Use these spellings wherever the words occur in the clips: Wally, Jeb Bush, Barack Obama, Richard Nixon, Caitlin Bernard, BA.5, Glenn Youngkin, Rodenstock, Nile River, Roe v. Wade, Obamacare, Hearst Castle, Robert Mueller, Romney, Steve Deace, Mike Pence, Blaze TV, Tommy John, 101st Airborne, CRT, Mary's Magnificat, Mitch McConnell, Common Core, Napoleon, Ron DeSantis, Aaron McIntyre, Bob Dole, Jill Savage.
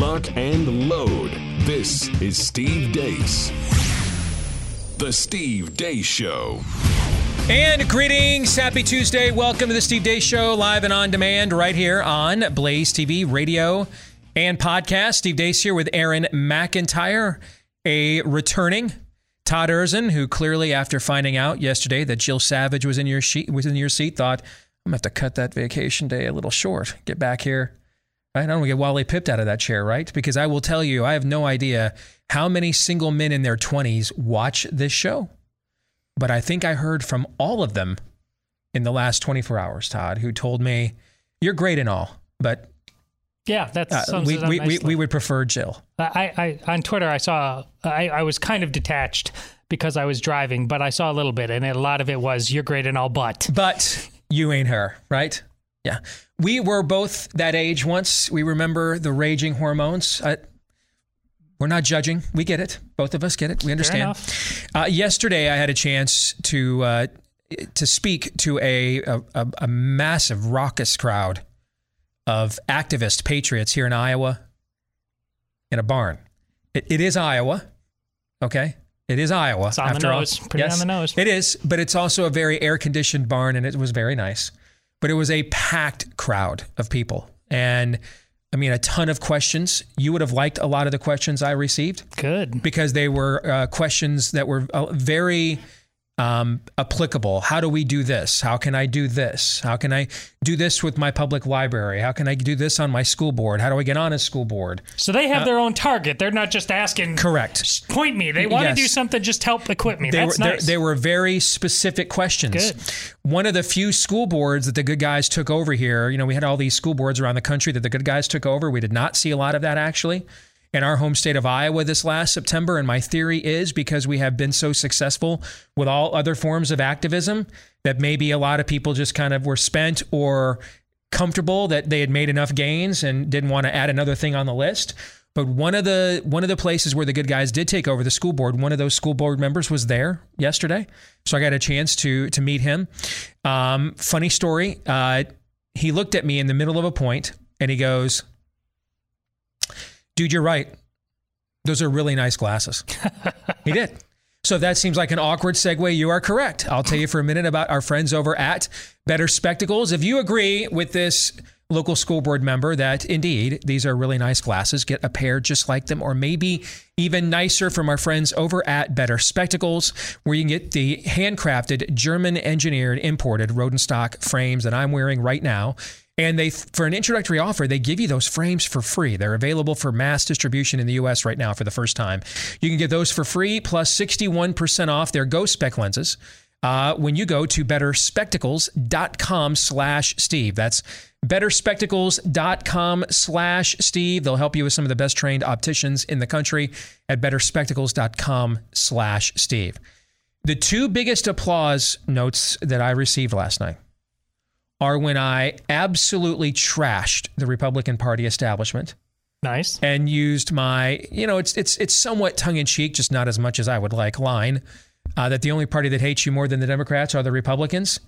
lock, and load. This is Steve Deace. The Steve Deace Show. And greetings. Happy Tuesday. Welcome to the Steve Deace Show, live and on demand right here on Blaze TV, radio, and podcast. Steve Deace here with Aaron McIntyre, a returning Todd Erzin, who clearly, after finding out yesterday that Jill Savage was in your seat, thought, I'm going to have to cut that vacation day a little short. Get back here. Right? I don't want to get Wally pipped out of that chair, right? Because I will tell you, I have no idea how many single men in their 20s watch this show. But I think I heard from all of them in the last 24 hours, Todd, who told me, you're great and all, but yeah, that sums it up nicely. We would prefer Jill. I on Twitter, I saw, I was kind of detached because I was driving, but I saw a little bit, and a lot of it was, you're great and all, but you ain't her, right? Yeah. We were both that age once. We remember the raging hormones. We're not judging. We get it. Both of us get it. We understand. Yesterday, I had a chance to speak to a massive, raucous crowd of activist patriots here in Iowa in a barn. It is Iowa. Okay. It is Iowa. It's on the nose. Pretty on the nose. It is, but it's also a very air-conditioned barn, and it was very nice. But it was a packed crowd of people. And I mean, a ton of questions. You would have liked a lot of the questions I received. Good. Because they were questions that were very applicable. How do we do this? How can I do this? How can I do this with my public library? How can I do this on my school board? How do I get on a school board? So they have their own target. They're not just asking. Correct. Point me. They want to do something. Just help equip me. That's nice. They were very specific questions. Good. One of the few school boards that the good guys took over here. You know, we had all these school boards around the country that the good guys took over. We did not see a lot of that actually in our home state of Iowa this last September. And my theory is because we have been so successful with all other forms of activism that maybe a lot of people just kind of were spent or comfortable that they had made enough gains and didn't want to add another thing on the list. But one of the places where the good guys did take over the school board, one of those school board members was there yesterday. So I got a chance to meet him. Funny story. He looked at me in the middle of a point and he goes, dude, you're right. Those are really nice glasses. He did. So if that seems like an awkward segue, you are correct. I'll tell you for a minute about our friends over at Better Spectacles. If you agree with this local school board member that indeed these are really nice glasses, get a pair just like them or maybe even nicer from our friends over at Better Spectacles, where you can get the handcrafted, German-engineered, imported Rodenstock frames that I'm wearing right now. And they, for an introductory offer, they give you those frames for free. They're available for mass distribution in the U.S. right now for the first time. You can get those for free, plus 61% off their Ghost Spec lenses when you go to betterspectacles.com/Steve. That's betterspectacles.com/Steve. They'll help you with some of the best trained opticians in the country at betterspectacles.com/Steve. The two biggest applause notes that I received last night are when I absolutely trashed the Republican Party establishment. Nice. And used my, you know, it's somewhat tongue-in-cheek, just not as much as I would like, line, that the only party that hates you more than the Democrats are the Republicans.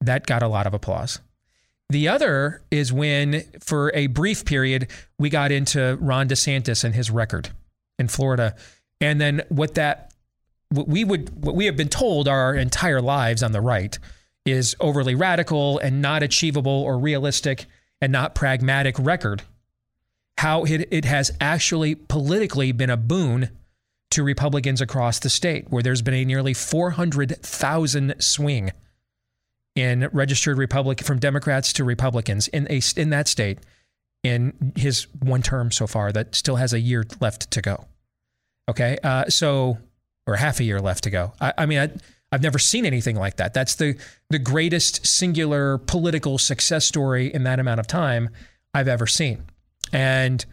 That got a lot of applause. The other is when, for a brief period, we got into Ron DeSantis and his record in Florida. And then what we have been told our entire lives on the right is overly radical and not achievable or realistic and not pragmatic record, how it has actually politically been a boon to Republicans across the state, where there's been a nearly 400,000 swing in registered Republican from Democrats to Republicans in that state in his one term so far that still has a year left to go. Okay, or half a year left to go. I've never seen anything like that. That's the greatest singular political success story in that amount of time I've ever seen. And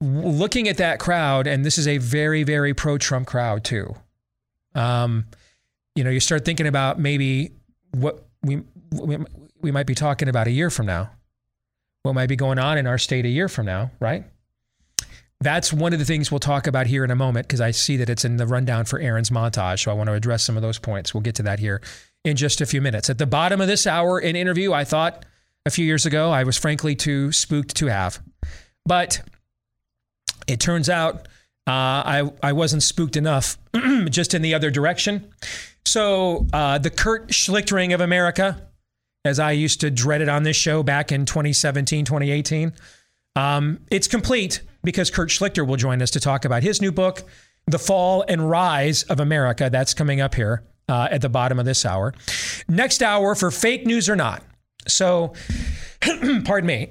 looking at that crowd, and this is a very, very pro-Trump crowd too. You know, you start thinking about maybe what we might be talking about a year from now, what might be going on in our state a year from now, right? That's one of the things we'll talk about here in a moment, because I see that it's in the rundown for Aaron's montage, so I want to address some of those points. We'll get to that here in just a few minutes. At the bottom of this hour in interview, I thought a few years ago I was frankly too spooked to have. But It turns out I wasn't spooked enough, just in the other direction. So the Kurt Schlichtering of America, as I used to dread it on this show back in 2017, 2018, it's complete because Kurt Schlichter will join us to talk about his new book, The Fall and Rise of America. That's coming up here at the bottom of this hour. Next hour for fake news or not. So, pardon me.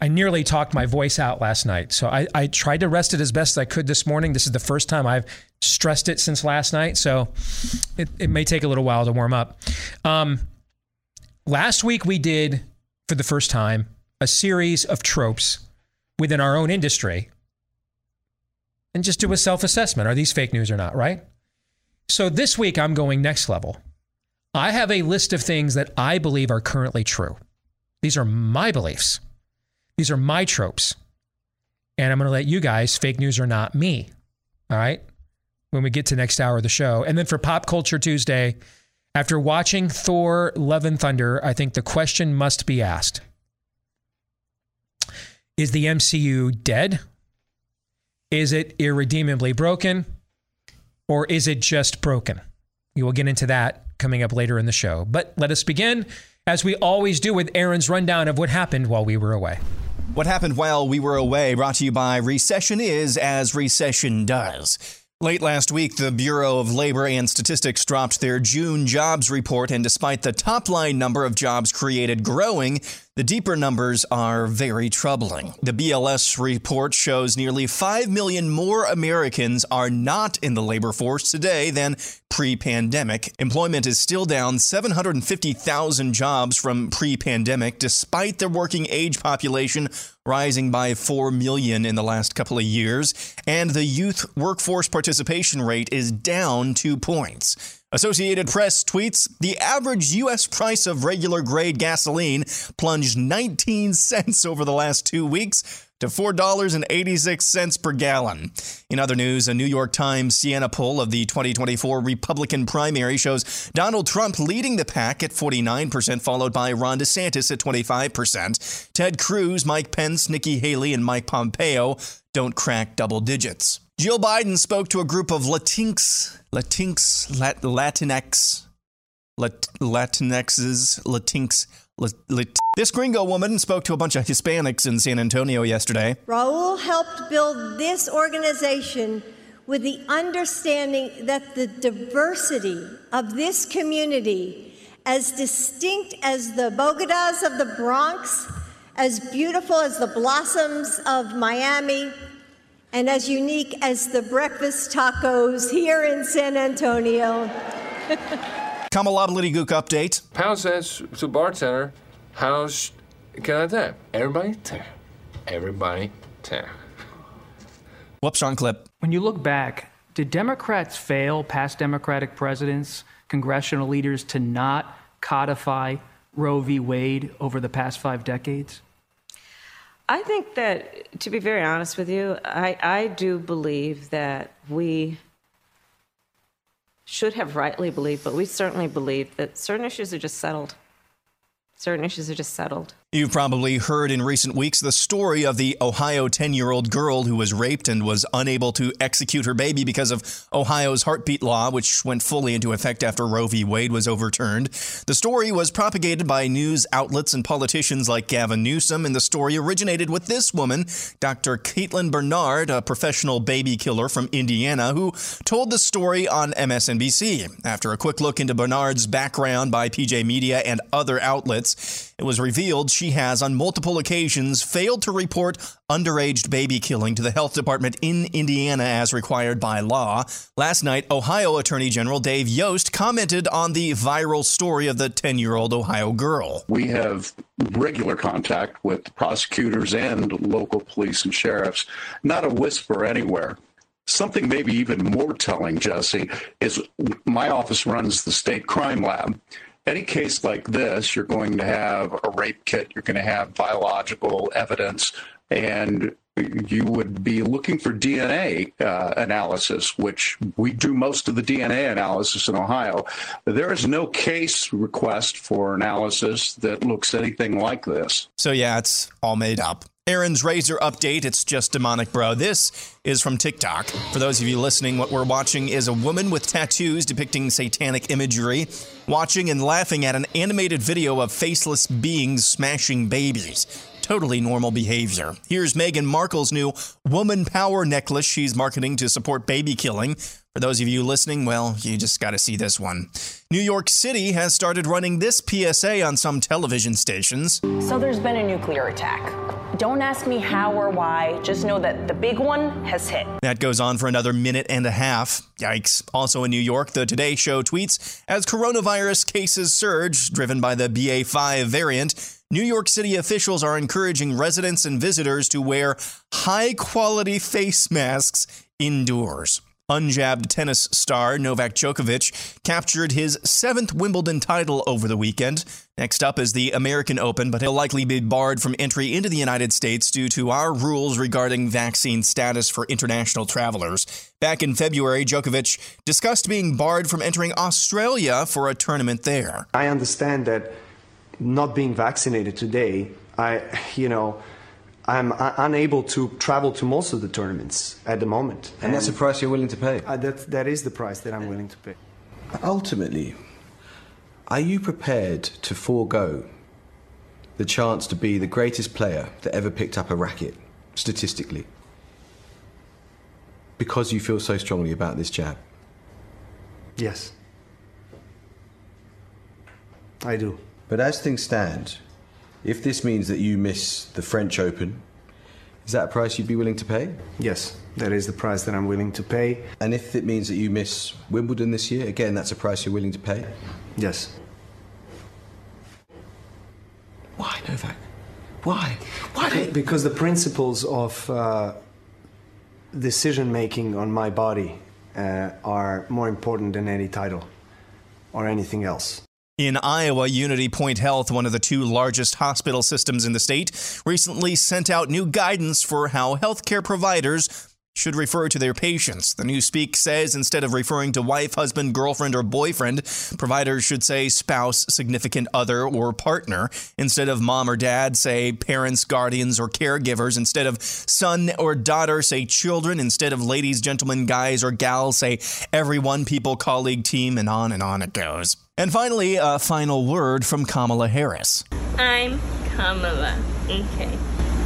I nearly talked my voice out last night. So I tried to rest it as best as I could this morning. This is the first time I've stressed it since last night. So it may take a little while to warm up. Last week we did, for the first time, a series of tropes within our own industry and just do a self-assessment. Are these fake news or not, right? So this week I'm going next level. I have a list of things that I believe are currently true. These are my beliefs. These are my tropes. And I'm going to let you guys fake news or not me. All right. When we get to next hour of the show. And then for Pop Culture Tuesday, after watching Thor: Love and Thunder, I think the question must be asked. Is the MCU dead? Is it irredeemably broken? Or is it just broken? You will get into that coming up later in the show. But let us begin, as we always do, with Aaron's rundown of what happened while we were away. What happened while we were away, brought to you by Recession Is As Recession Does. Late last week, the Bureau of Labor and Statistics dropped their June jobs report, and despite the top-line number of jobs created growing, the deeper numbers are very troubling. The BLS report shows nearly 5 million more Americans are not in the labor force today than pre-pandemic. Employment is still down 750,000 jobs from pre-pandemic, despite the working age population rising by 4 million in the last couple of years, and the youth workforce participation rate is down 2 points. Associated Press tweets, the average U.S. price of regular grade gasoline plunged 19 cents over the last 2 weeks to $4.86 per gallon. In other news, a New York Times Siena poll of the 2024 Republican primary shows Donald Trump leading the pack at 49%, followed by Ron DeSantis at 25%. Ted Cruz, Mike Pence, Nikki Haley, and Mike Pompeo don't crack double digits. Jill Biden spoke to a group of Latinx. This gringo woman spoke to a bunch of Hispanics in San Antonio yesterday. Raul helped build this organization with the understanding that the diversity of this community, as distinct as the Bogotas of the Bronx, as beautiful as the blossoms of Miami, and as unique as the breakfast tacos here in San Antonio. Kamalabality Gook update. Pal says to bartender, how's can I tap? Everybody tap. Everybody tap. Whoops on clip. When you look back, did Democrats fail past Democratic presidents, congressional leaders, to not codify Roe v. Wade over the past 5 decades? I think that, to be very honest with you, I do believe that we should have rightly believed, but we certainly believe that certain issues are just settled. Certain issues are just settled. You've probably heard in recent weeks the story of the Ohio 10-year-old girl who was raped and was unable to execute her baby because of Ohio's heartbeat law, which went fully into effect after Roe v. Wade was overturned. The story was propagated by news outlets and politicians like Gavin Newsom, and the story originated with this woman, Dr. Caitlin Bernard, a professional baby killer from Indiana, who told the story on MSNBC. After a quick look into Bernard's background by PJ Media and other outlets, it was revealed she has, on multiple occasions, failed to report underage baby killing to the health department in Indiana as required by law. Last night, Ohio Attorney General Dave Yost commented on the viral story of the 10-year-old Ohio girl. We have regular contact with prosecutors and local police and sheriffs. Not a whisper anywhere. Something maybe even more telling, Jesse, is my office runs the state crime lab. Any case like this, you're going to have a rape kit, you're going to have biological evidence, and you would be looking for DNA analysis, which we do most of the DNA analysis in Ohio. There is no case request for analysis that looks anything like this. So, yeah, it's all made up. Aaron's Razor update. It's just demonic, bro. This is from TikTok. For those of you listening, what we're watching is a woman with tattoos depicting satanic imagery, watching and laughing at an animated video of faceless beings smashing babies. Totally normal behavior. Here's Meghan Markle's new Woman Power necklace she's marketing to support baby killing. For those of you listening, well, you just got to see this one. New York City has started running this PSA on some television stations. So there's been a nuclear attack. Don't ask me how or why. Just know that the big one has hit. That goes on for another minute and a half. Yikes. Also in New York, the Today Show tweets, as coronavirus cases surge, driven by the BA.5 variant, New York City officials are encouraging residents and visitors to wear high-quality face masks indoors. Unjabbed tennis star Novak Djokovic captured his 7th Wimbledon title over the weekend. Next up is the American Open, but he'll likely be barred from entry into the United States due to our rules regarding vaccine status for international travelers. Back in February, Djokovic discussed being barred from entering Australia for a tournament there. I understand that not being vaccinated today, I'm unable to travel to most of the tournaments at the moment. And that's the price you're willing to pay? That is the price that I'm willing to pay. Ultimately, are you prepared to forego the chance to be the greatest player that ever picked up a racket, statistically, because you feel so strongly about this jab? Yes. I do. But as things stand, if this means that you miss the French Open, is that a price you'd be willing to pay? Yes, that is the price that I'm willing to pay. And if it means that you miss Wimbledon this year, again, that's a price you're willing to pay? Yes. Why, Novak? Why? Why? Because the principles of decision-making on my body are more important than any title or anything else. In Iowa, Unity Point Health, one of the two largest hospital systems in the state, recently sent out new guidance for how healthcare providers should refer to their patients. The new speak says instead of referring to wife, husband, girlfriend, or boyfriend, providers should say spouse, significant other, or partner. Instead of mom or dad, say parents, guardians, or caregivers. Instead of son or daughter, say children. Instead of ladies, gentlemen, guys, or gals, say everyone, people, colleague, team, and on it goes. And finally, a final word from Kamala Harris. I'm Kamala, okay,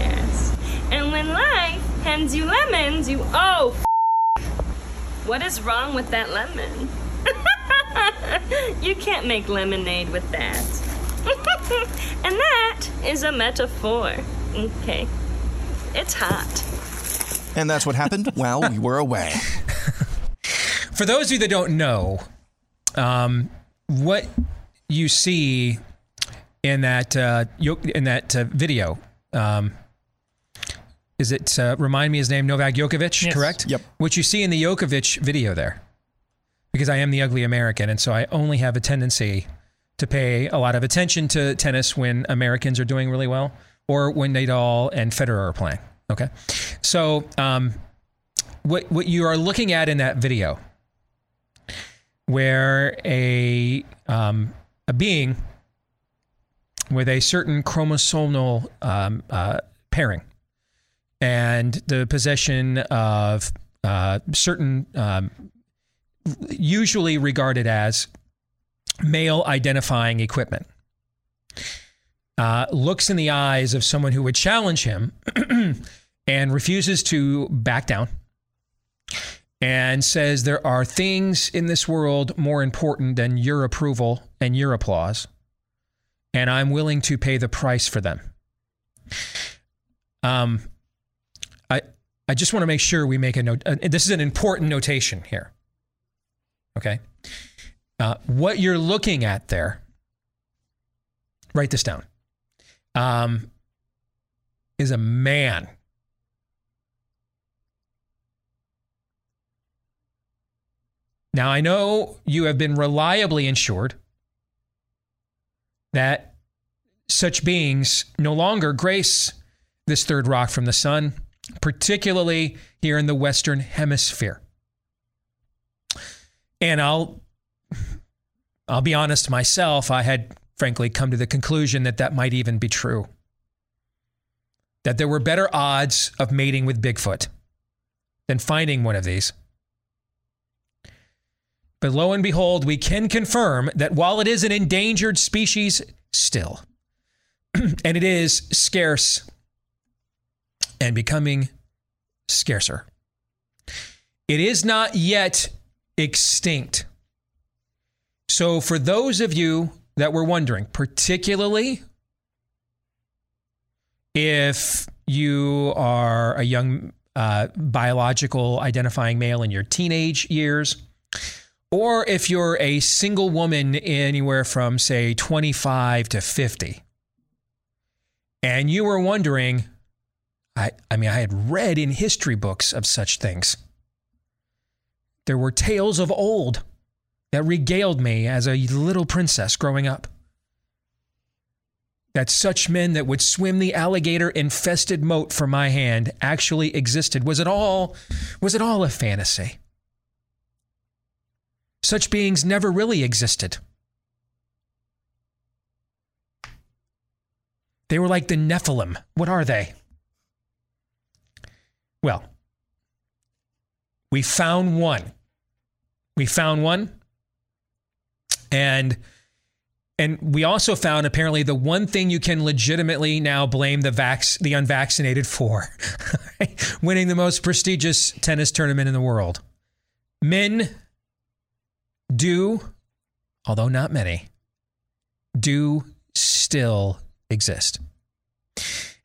Harris. And when life hands you lemons, you, oh, what is wrong with that lemon? You can't make lemonade with that. And that is a metaphor, okay. It's hot. And that's what happened while we were away. For those of you that don't know, what you see in that video, is it, remind me his name, Novak Djokovic, yes. Correct? Yep. What you see in the Djokovic video there, because I am the ugly American, and so I only have a tendency to pay a lot of attention to tennis when Americans are doing really well, or when Nadal and Federer are playing, okay? So what you are looking at in that video, where a being with a certain chromosomal pairing and the possession of certain usually regarded as male identifying equipment looks in the eyes of someone who would challenge him and refuses to back down. And says there are things in this world more important than your approval and your applause, and I'm willing to pay the price for them. I just want to make sure we make a note. This is an important notation here. Okay, what you're looking at there. Write this down. Is a man. Now, I know you have been reliably ensured that such beings no longer grace this third rock from the sun, particularly here in the Western Hemisphere. And I'll be honest myself, I had frankly come to the conclusion that that might even be true. that there were better odds of mating with Bigfoot than finding one of these. But lo and behold, we can confirm that while it is an endangered species still, and it is scarce and becoming scarcer, it is not yet extinct. So for those of you that were wondering, particularly if you are a young biological identifying male in your teenage years, or if you're a single woman anywhere from, say, 25 to 50, and you were wondering, I had read in history books of such things. There were tales of old that regaled me as a little princess growing up, that such men that would swim the alligator-infested moat from my hand actually existed. Was it all a fantasy? Such beings never really existed. They were like the Nephilim. What are they? Well, we found one. And we also found, apparently, the one thing you can legitimately now blame the unvaccinated for. Winning the most prestigious tennis tournament in the world. Men do, although not many, do still exist.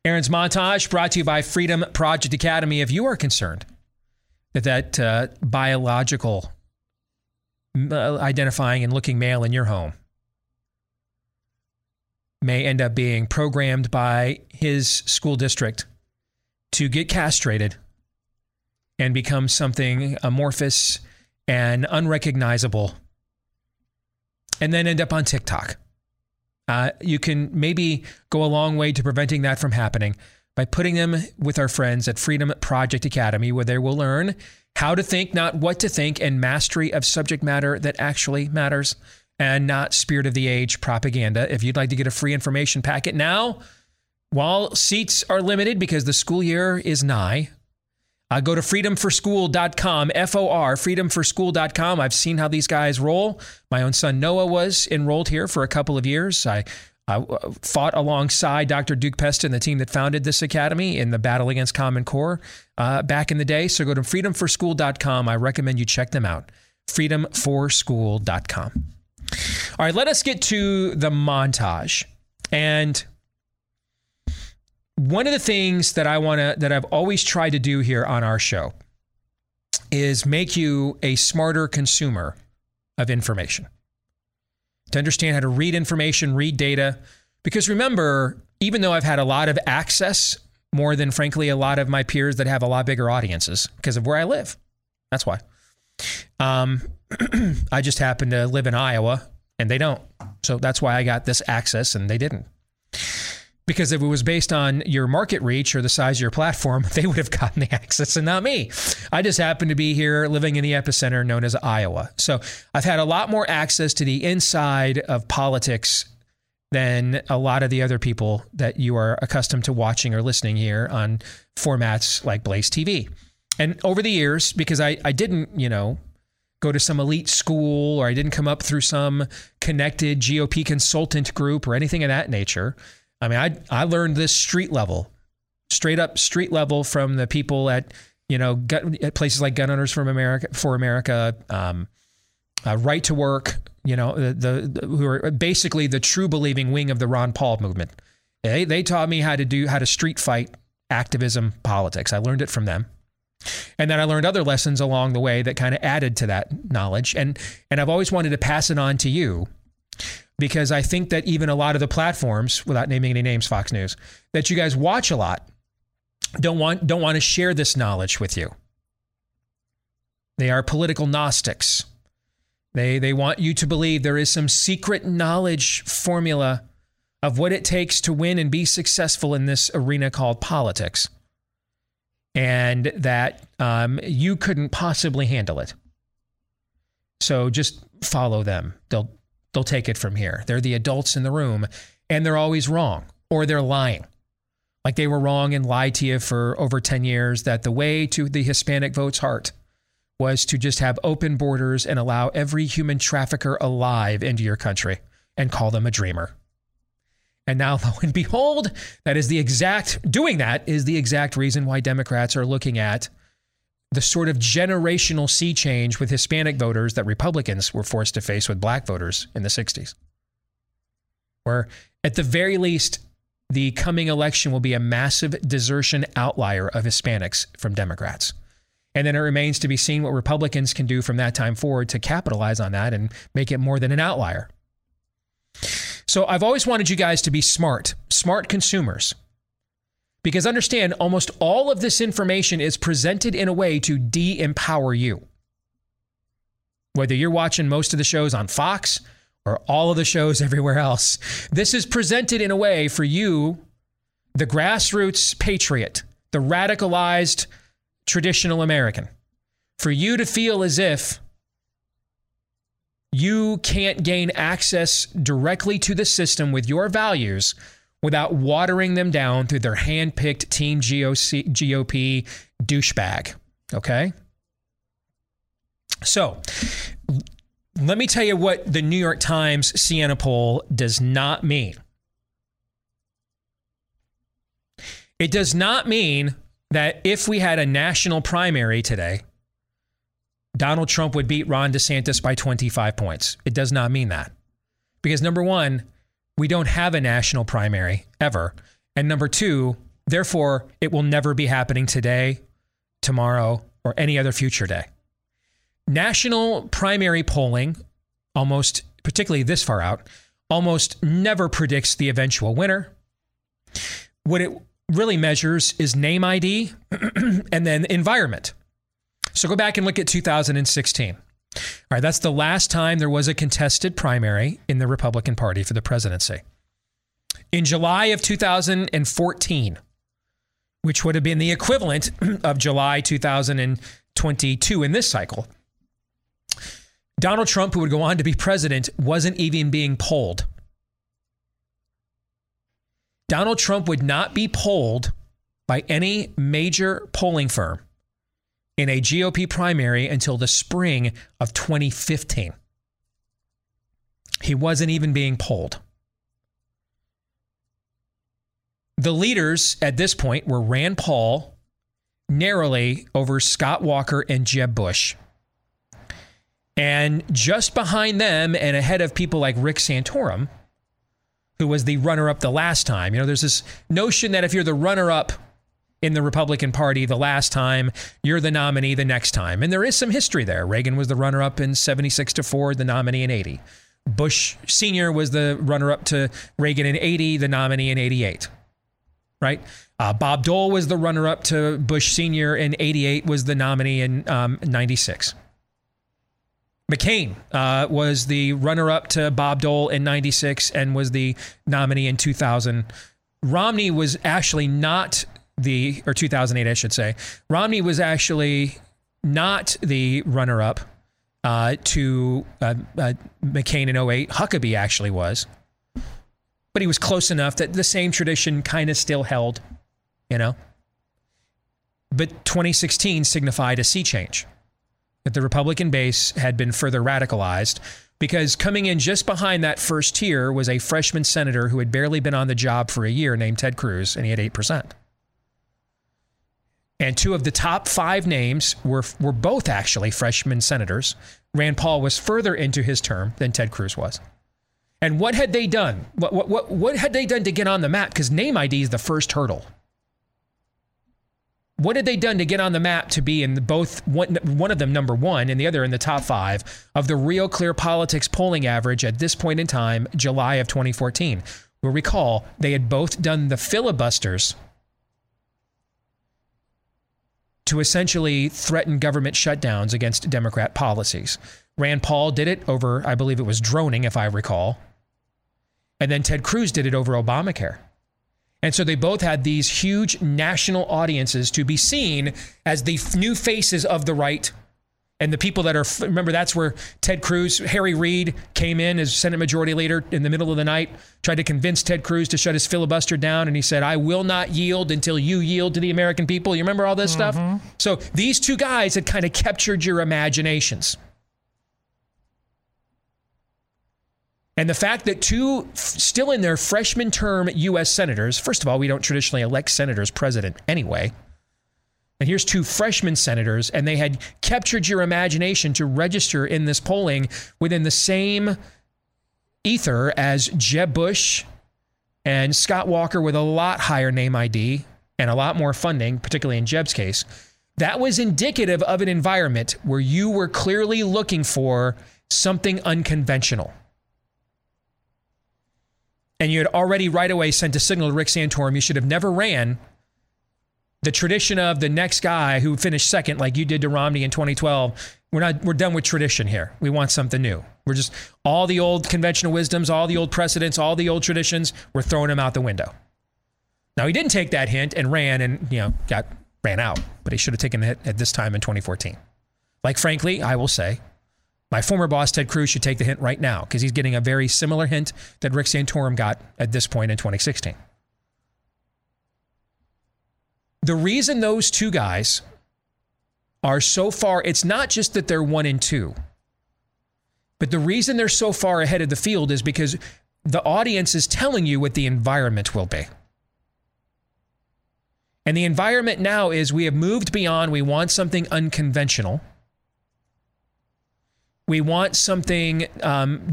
Aaron's montage brought to you by Freedom Project Academy. If you are concerned that biological identifying and looking male in your home may end up being programmed by his school district to get castrated and become something amorphous and unrecognizable, and then end up on TikTok. You can maybe go a long way to preventing that from happening by putting them with our friends at Freedom Project Academy, where they will learn how to think, not what to think, and mastery of subject matter that actually matters, and not spirit of the age propaganda. If you'd like to get a free information packet now, while seats are limited because the school year is nigh, go to freedomforschool.com, F-O-R, freedomforschool.com. I've seen how these guys roll. My own son Noah was enrolled here for a couple of years. I fought alongside Dr. Duke Peston, the team that founded this academy, in the battle against Common Core back in the day. So go to freedomforschool.com. I recommend you check them out, freedomforschool.com. All right, let us get to the montage. And one of the things that I've always tried to do here on our show is make you a smarter consumer of information, to understand how to read information, read data. Because remember, even though I've had a lot of access, more than, frankly, a lot of my peers that have a lot bigger audiences because of where I live. That's why. I just happen to live in Iowa and they don't. So that's why I got this access and they didn't. Because if it was based on your market reach or the size of your platform, they would have gotten the access and not me. I just happen to be here living in the epicenter known as Iowa. So I've had a lot more access to the inside of politics than a lot of the other people that you are accustomed to watching or listening here on formats like Blaze TV. And over the years, because I didn't, go to some elite school, or I didn't come up through some connected GOP consultant group or anything of that nature. I mean, I learned this straight up street level from the people at, at places like Gun Owners for America, Right to Work, who are basically the true believing wing of the Ron Paul movement. They taught me how to street fight activism politics. I learned it from them. And then I learned other lessons along the way that kind of added to that knowledge. And I've always wanted to pass it on to you, because I think that even a lot of the platforms, without naming any names, Fox News, that you guys watch a lot, don't want to share this knowledge with you. They are political Gnostics. They want you to believe there is some secret knowledge formula of what it takes to win and be successful in this arena called politics, and that you couldn't possibly handle it. So just follow them. They'll take it from here. They're the adults in the room, and they're always wrong, or they're lying. like they were wrong and lied to you for over 10 years, that the way to the Hispanic vote's heart was to just have open borders and allow every human trafficker alive into your country and call them a dreamer. And now, lo and behold, doing that is the exact reason why Democrats are looking at the sort of generational sea change with Hispanic voters that Republicans were forced to face with black voters in the 60s. Where, at the very least, the coming election will be a massive desertion outlier of Hispanics from Democrats. And then it remains to be seen what Republicans can do from that time forward to capitalize on that and make it more than an outlier. So I've always wanted you guys to be smart consumers. Because understand, almost all of this information is presented in a way to de-empower you. Whether you're watching most of the shows on Fox or all of the shows everywhere else, this is presented in a way for you, the grassroots patriot, the radicalized traditional American, for you to feel as if you can't gain access directly to the system with your values without watering them down through their hand-picked Team GOP douchebag, okay? So, let me tell you what the New York Times Siena poll does not mean. It does not mean that if we had a national primary today, Donald Trump would beat Ron DeSantis by 25 points. It does not mean that. Because number one, we don't have a national primary ever. And number two, therefore, it will never be happening today, tomorrow, or any other future day. National primary polling, almost, particularly this far out, almost never predicts the eventual winner. What it really measures is name ID and then environment. So go back and look at 2016. All right, that's the last time there was a contested primary in the Republican Party for the presidency. In July of 2014, which would have been the equivalent of July 2022 in this cycle, Donald Trump, who would go on to be president, wasn't even being polled. Donald Trump would not be polled by any major polling firm in a GOP primary until the spring of 2015. He wasn't even being polled. The leaders at this point were Rand Paul, narrowly over Scott Walker and Jeb Bush. And just behind them and ahead of people like Rick Santorum, who was the runner-up the last time. You know, there's this notion that if you're the runner-up in the Republican Party the last time, you're the nominee the next time. And there is some history there. Reagan was the runner-up in 76 to Ford, the nominee in 80. Bush Sr. was the runner-up to Reagan in 80, the nominee in 88. Right? Bob Dole was the runner-up to Bush Sr. in 88, was the nominee in 96. McCain was the runner-up to Bob Dole in 96 and was the nominee in 2000. Romney was actually not... 2008, I should say. Romney was actually not the runner-up to McCain in 08. Huckabee actually was. But he was close enough that the same tradition kind of still held, you know. But 2016 signified a sea change. That the Republican base had been further radicalized because coming in just behind that first tier was a freshman senator who had barely been on the job for a year named Ted Cruz, and he had 8%. And two of the top five names were both actually freshman senators. Rand Paul was further into his term than Ted Cruz was. And what had they done? What had they done to get on the map? Because name ID is the first hurdle. What had they done to get on the map to be in both, one of them number one and the other in the top five of the Real Clear Politics polling average at this point in time, July of 2014? We'll recall they had both done the filibusters to essentially threaten government shutdowns against Democrat policies. Rand Paul did it over, I believe it was droning, if I recall. And then Ted Cruz did it over Obamacare. And so they both had these huge national audiences to be seen as the new faces of the right And the people that are, remember, that's where Ted Cruz, Harry Reid came in as Senate Majority Leader in the middle of the night, tried to convince Ted Cruz to shut his filibuster down. And he said, I will not yield until you yield to the American people. You remember all this stuff? So these two guys had kind of captured your imaginations. And the fact that two still in their freshman term U.S. senators, first of all, we don't traditionally elect senators president anyway. And here's two freshman senators, and they had captured your imagination to register in this polling within the same ether as Jeb Bush and Scott Walker with a lot higher name ID and a lot more funding, particularly in Jeb's case. That was indicative of an environment where you were clearly looking for something unconventional. And you had already right away sent a signal to Rick Santorum, you should have never ran the tradition of the next guy who finished second, like you did to Romney in 2012, we're done with tradition here. We want something new. We're just all the old conventional wisdoms, all the old precedents, all the old traditions. We're throwing them out the window. Now he didn't take that hint and ran, and got ran out. But he should have taken the hit at this time in 2014. Like frankly, I will say, my former boss Ted Cruz should take the hint right now because he's getting a very similar hint that Rick Santorum got at this point in 2016. The reason those two guys are so far, it's not just that they're 1 and 2, but the reason they're so far ahead of the field is because the audience is telling you what the environment will be. And the environment now is we have moved beyond, we want something unconventional. We want something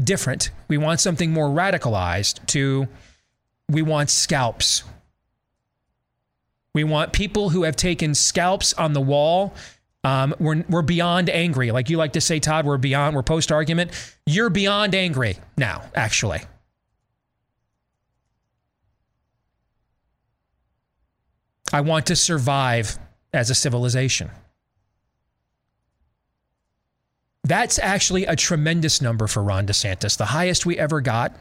different. We want something more radicalized to, we want scalps. We want people who have taken scalps on the wall. We're beyond angry. Like you like to say, Todd, we're post-argument. You're beyond angry now, actually. I want to survive as a civilization. That's actually a tremendous number for Ron DeSantis. The highest we ever got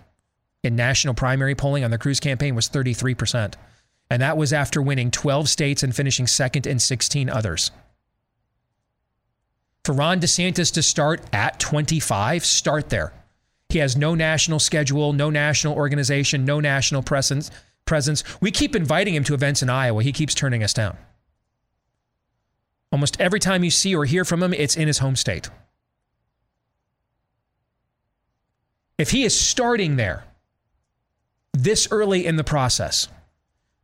in national primary polling on the Cruz campaign was 33%. And that was after winning 12 states and finishing second in 16 others. For Ron DeSantis to start at 25, start there. He has no national schedule, no national organization, no national presence. We keep inviting him to events in Iowa. He keeps turning us down. Almost every time you see or hear from him, it's in his home state. If he is starting there this early in the process,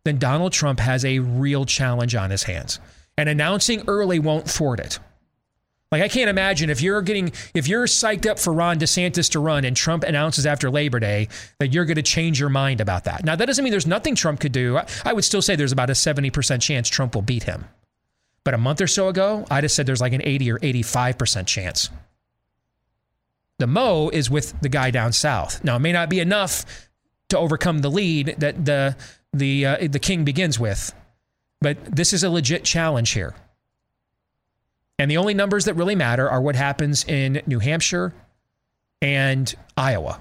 then Donald Trump has a real challenge on his hands. And announcing early won't thwart it. Like, I can't imagine if you're psyched up for Ron DeSantis to run and Trump announces after Labor Day that you're going to change your mind about that. Now, that doesn't mean there's nothing Trump could do. I would still say there's about a 70% chance Trump will beat him. But a month or so ago, I'd have said there's like an 80 or 85% chance. The mo is with the guy down south. Now, it may not be enough to overcome the lead that the king begins with. But this is a legit challenge here. And the only numbers that really matter are what happens in New Hampshire and Iowa.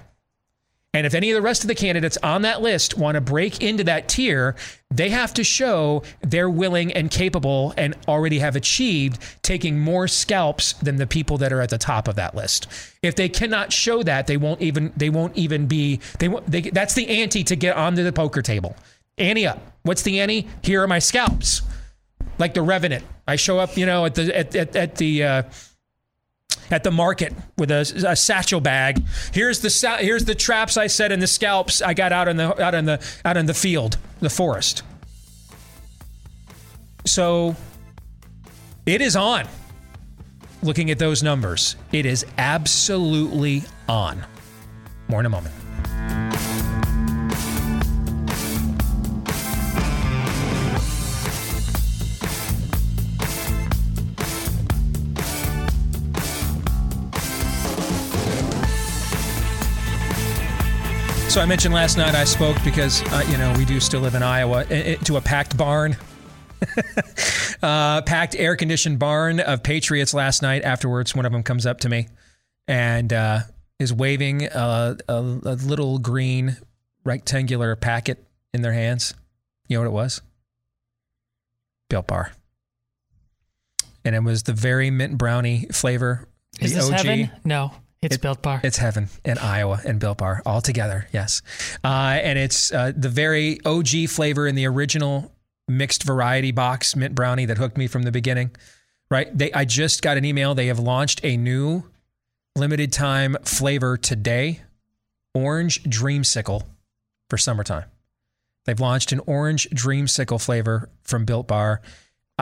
And if any of the rest of the candidates on that list want to break into that tier, they have to show they're willing and capable and already have achieved taking more scalps than the people that are at the top of that list. If they cannot show that, they won't even be, that's the ante to get onto the poker table. Ante up. What's the ante? Here are my scalps. Like the Revenant. I show up, at the market with a satchel bag. Here's the traps I set and the scalps I got out in the field, the forest. So it is on. Looking at those numbers, it is absolutely on. More in a moment. So I mentioned last night I spoke because, we do still live in Iowa, to a packed barn, packed air-conditioned barn of patriots last night. Afterwards, one of them comes up to me and is waving a little green rectangular packet in their hands. You know what it was? Built Bar. and it was the very mint brownie flavor. Is this OG. Heaven? No. It's Built Bar. It's heaven in Iowa and Built Bar all together. Yes. And it's the very OG flavor in the original mixed variety box mint brownie that hooked me from the beginning. Right. I just got an email. They have launched a new limited time flavor today. Orange Dreamsicle for summertime. They've launched an Orange Dreamsicle flavor from Built Bar.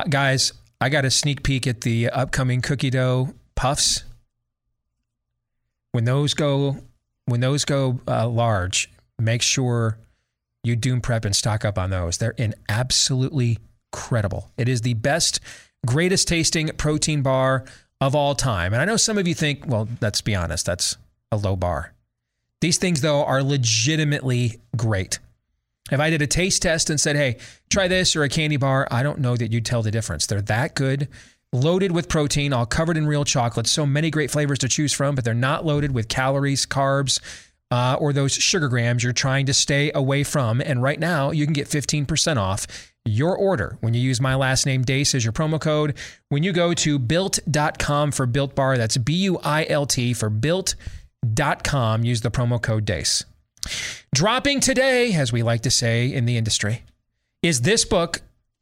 Guys, I got a sneak peek at the upcoming cookie dough puffs. When those go large, make sure you doom prep and stock up on those. They're absolutely incredible. It is the best, greatest tasting protein bar of all time. And I know some of you think, well, let's be honest, that's a low bar. These things, though, are legitimately great. If I did a taste test and said, hey, try this or a candy bar, I don't know that you'd tell the difference. They're that good. Loaded with protein, all covered in real chocolate. So many great flavors to choose from, but they're not loaded with calories, carbs, or those sugar grams you're trying to stay away from. And right now, you can get 15% off your order when you use my last name, Deace, as your promo code. When you go to built.com for Built Bar, that's B-U-I-L-T for built.com. Use the promo code Deace. Dropping today, as we like to say in the industry, is this book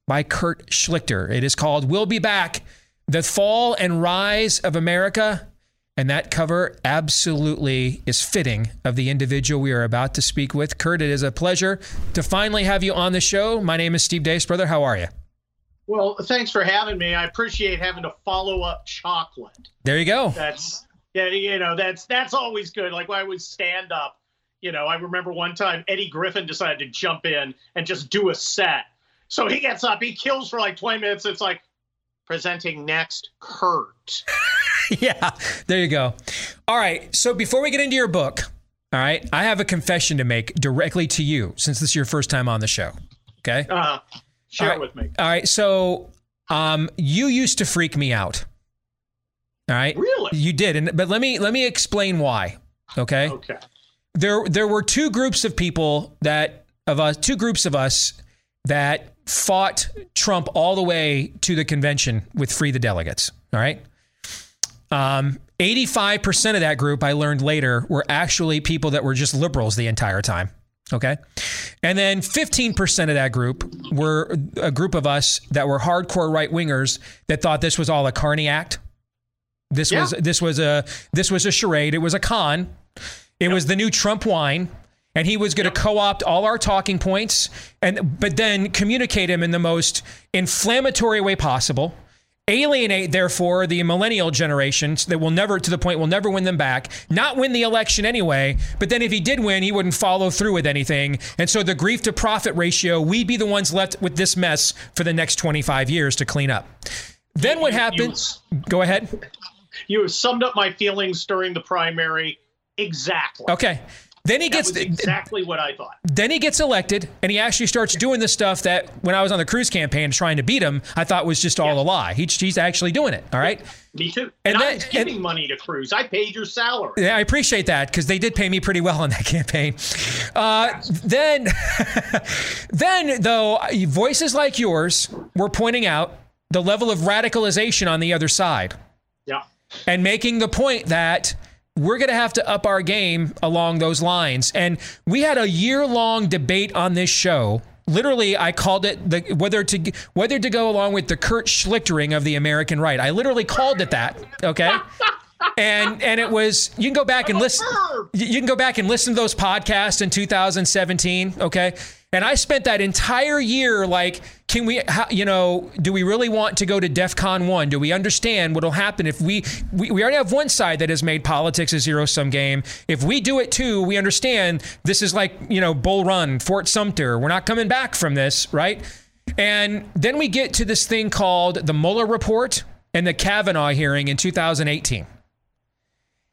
by Kurt Schlichter. It is called We'll Be Back, The Fall and Rise of America. And that cover absolutely is fitting of the individual we are about to speak with. Kurt, it is a pleasure to finally have you on the show. My name is Steve Deace. Brother, how are you? Well, thanks for having me. I appreciate having to follow up chocolate. There you go. That's always good. Like when I would stand up, I remember one time Eddie Griffin decided to jump in and just do a set. So he gets up, he kills for like 20 minutes. It's like, presenting next, Kurt. Yeah, there you go. All right, so before we get into your book, all right, I have a confession to make directly to you, since this is your first time on the show, okay? Share it with me. All right, so you used to freak me out, all right? Really? You did, but let me explain why, okay? Okay. There were two groups of people that fought Trump all the way to the convention with Free the Delegates, all right? 85% of that group, I learned later, were actually people that were just liberals the entire time, okay? And then 15% of that group were a group of us that were hardcore right-wingers that thought this was all a carny act. This was a charade. It was a con. It was the new Trump wine. And he was going to co-opt all our talking points, but then communicate them in the most inflammatory way possible, alienate, therefore, the millennial generations that will never win them back, not win the election anyway, but then if he did win, he wouldn't follow through with anything. And so the grief to profit ratio, we'd be the ones left with this mess for the next 25 years to clean up. Then what happens? Go ahead. You summed up my feelings during the primary. Exactly. Okay. Then he gets exactly what I thought. Then he gets elected and he actually starts doing the stuff that when I was on the Cruz campaign trying to beat him, I thought was just all a lie. He's actually doing it. All right. Me too. And I was giving money to Cruz. I paid your salary. Yeah, I appreciate that because they did pay me pretty well on that campaign. Then, though, voices like yours were pointing out the level of radicalization on the other side. Yeah. And making the point that we're going to have to up our game along those lines. And we had a year-long debate on this show. Literally, I called it whether to go along with the Kurt Schlichtering of the American right. I literally called it that, okay? And it was, you can go back and listen. You can go back and listen to those podcasts in 2017, okay? And I spent that entire year like, do we really want to go to DEFCON 1? Do we understand what will happen if we already have one side that has made politics a zero-sum game. If we do it too, we understand this is like, Bull Run, Fort Sumter. We're not coming back from this, right? And then we get to this thing called the Mueller report and the Kavanaugh hearing in 2018.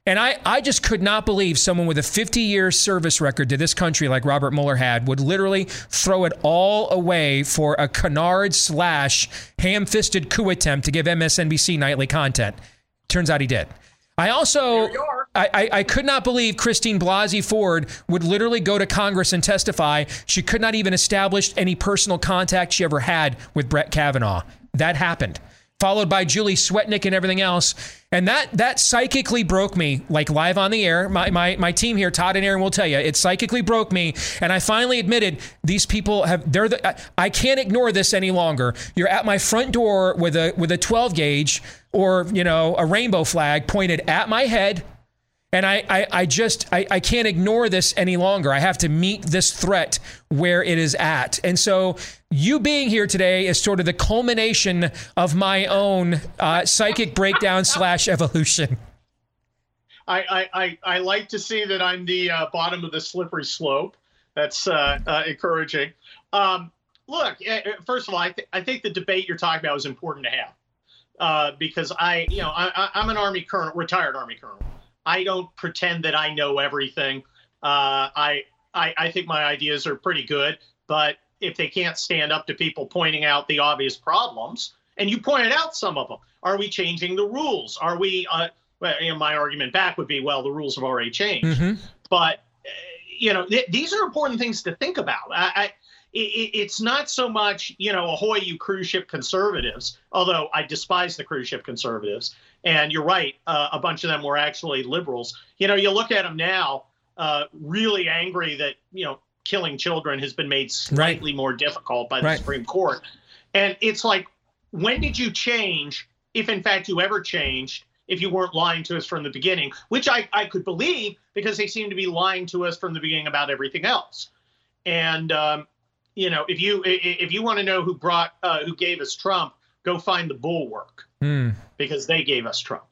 And I just could not believe someone with a 50-year service record to this country like Robert Mueller had would literally throw it all away for a canard/slash ham-fisted coup attempt to give MSNBC nightly content. Turns out he did. I also, I could not believe Christine Blasey Ford would literally go to Congress and testify. She could not even establish any personal contact she ever had with Brett Kavanaugh. That happened. followed by Julie Swetnick and everything else. And that psychically broke me, like live on the air. My team here, Todd and Aaron, will tell you, it psychically broke me. And I finally admitted, these people I can't ignore this any longer. You're at my front door with a 12 gauge or, you know, a rainbow flag pointed at my head. And I just can't ignore this any longer. I have to meet this threat where it is at. And so you being here today is sort of the culmination of my own psychic breakdown / evolution. I like to see that I'm the bottom of the slippery slope. That's encouraging. Look, first of all, I think the debate you're talking about is important to have because I'm an Army colonel, retired Army colonel. I don't pretend that I know everything. I think my ideas are pretty good, but if they can't stand up to people pointing out the obvious problems, and you pointed out some of them, are we changing the rules? Are we, my argument back would be, well, the rules have already changed. Mm-hmm. But, these are important things to think about. It's not so much, ahoy, you cruise ship conservatives, although I despise the cruise ship conservatives. And you're right, a bunch of them were actually liberals. You look at them now, really angry that, killing children has been made slightly more difficult by the Supreme Court. And it's like, when did you change, if in fact you ever changed, if you weren't lying to us from the beginning, which I could believe because they seem to be lying to us from the beginning about everything else. And, if you want to know who gave us Trump, go find the Bulwark because they gave us Trump.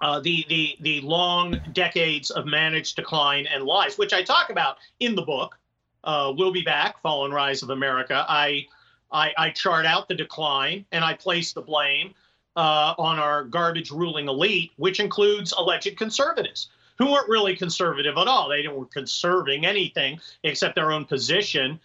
The long decades of managed decline and lies, which I talk about in the book, We'll Be Back, Fall and Rise of America. I chart out the decline and I place the blame on our garbage ruling elite, which includes alleged conservatives who weren't really conservative at all. They weren't conserving anything except their own position,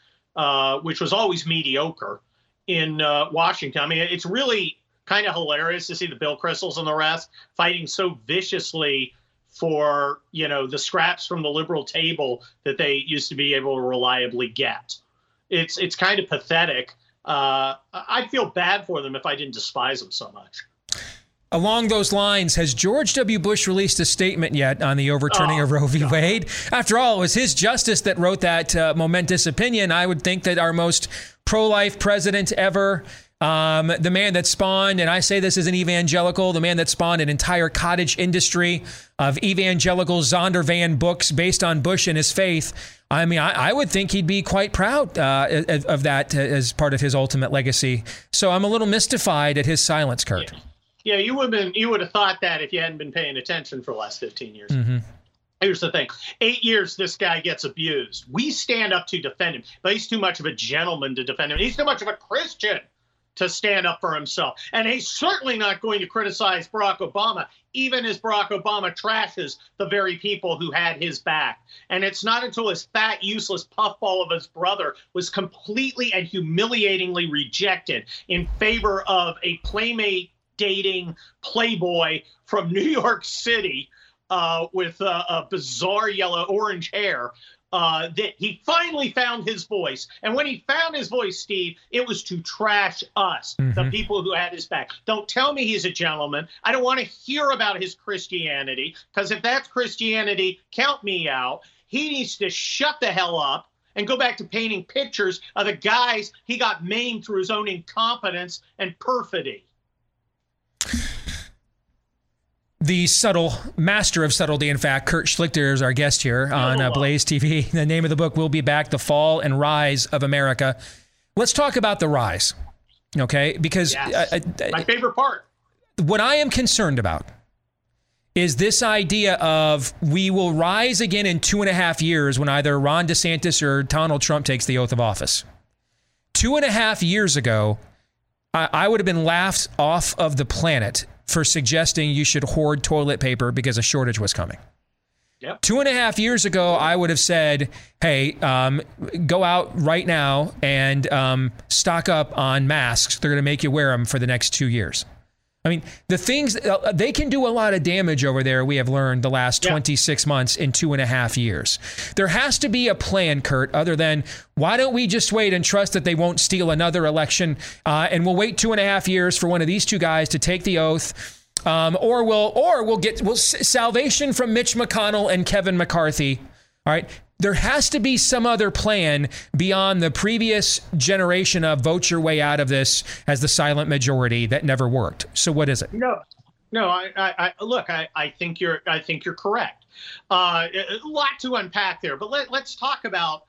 which was always mediocre in Washington. I mean, it's really kind of hilarious to see the Bill Kristles and the rest fighting so viciously for, the scraps from the liberal table that they used to be able to reliably get. It's kind of pathetic. I'd feel bad for them if I didn't despise them so much. Along those lines, has George W. Bush released a statement yet on the overturning of Roe v. Wade? After all, it was his justice that wrote that momentous opinion. I would think that our most pro-life president ever, the man that spawned, and I say this as an evangelical, the man that spawned an entire cottage industry of evangelical Zondervan books based on Bush and his faith. I mean, I would think he'd be quite proud of that as part of his ultimate legacy. So I'm a little mystified at his silence, Kurt. Yeah, you would have thought that if you hadn't been paying attention for the last 15 years. Mm-hmm. Here's the thing. 8 years, this guy gets abused. We stand up to defend him, but he's too much of a gentleman to defend him. He's too much of a Christian to stand up for himself. And he's certainly not going to criticize Barack Obama, even as Barack Obama trashes the very people who had his back. And it's not until his fat, useless puffball of his brother was completely and humiliatingly rejected in favor of a playmate dating playboy from New York City with a bizarre orange hair that he finally found his voice. And when he found his voice, Steve, it was to trash us, the people who had his back. Don't tell me he's a gentleman. I don't want to hear about his Christianity, because if that's Christianity, count me out. He needs to shut the hell up and go back to painting pictures of the guys he got maimed through his own incompetence and perfidy. The subtle master of subtlety, in fact, Kurt Schlichter is our guest here on Blaze TV. The name of the book, We'll Be Back, The Fall and Rise of America. Let's talk about the rise, okay? Because my favorite part. What I am concerned about is this idea of we will rise again in 2.5 years when either Ron DeSantis or Donald Trump takes the oath of office. 2.5 years ago, I would have been laughed off of the planet for suggesting you should hoard toilet paper because a shortage was coming. Yep. 2.5 years ago, I would have said, hey, go out right now and stock up on masks. They're going to make you wear them for the next 2 years. I mean, the things, they can do a lot of damage over there, we have learned, the last 26 months in 2.5 years. There has to be a plan, Kurt, other than why don't we just wait and trust that they won't steal another election, and we'll wait 2.5 years for one of these two guys to take the oath, or we'll get salvation from Mitch McConnell and Kevin McCarthy. All right. There has to be some other plan beyond the previous generation of vote your way out of this as the silent majority that never worked. So what is it? I think you're correct. A lot to unpack there, but let's talk about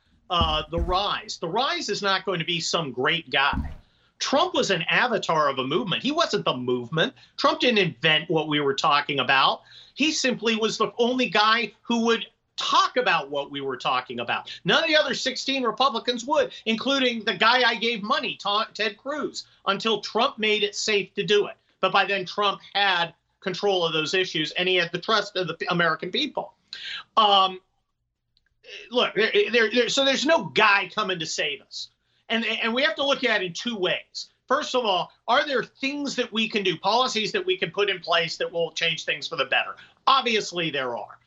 the rise. The rise is not going to be some great guy. Trump was an avatar of a movement. He wasn't the movement. Trump didn't invent what we were talking about. He simply was the only guy who would talk about what we were talking about. None of the other 16 Republicans would, including the guy I gave money, Ted Cruz, until Trump made it safe to do it. But by then, Trump had control of those issues, and he had the trust of the American people. So there's no guy coming to save us. And we have to look at it in two ways. First of all, are there things that we can do, policies that we can put in place that will change things for the better? Obviously, there are.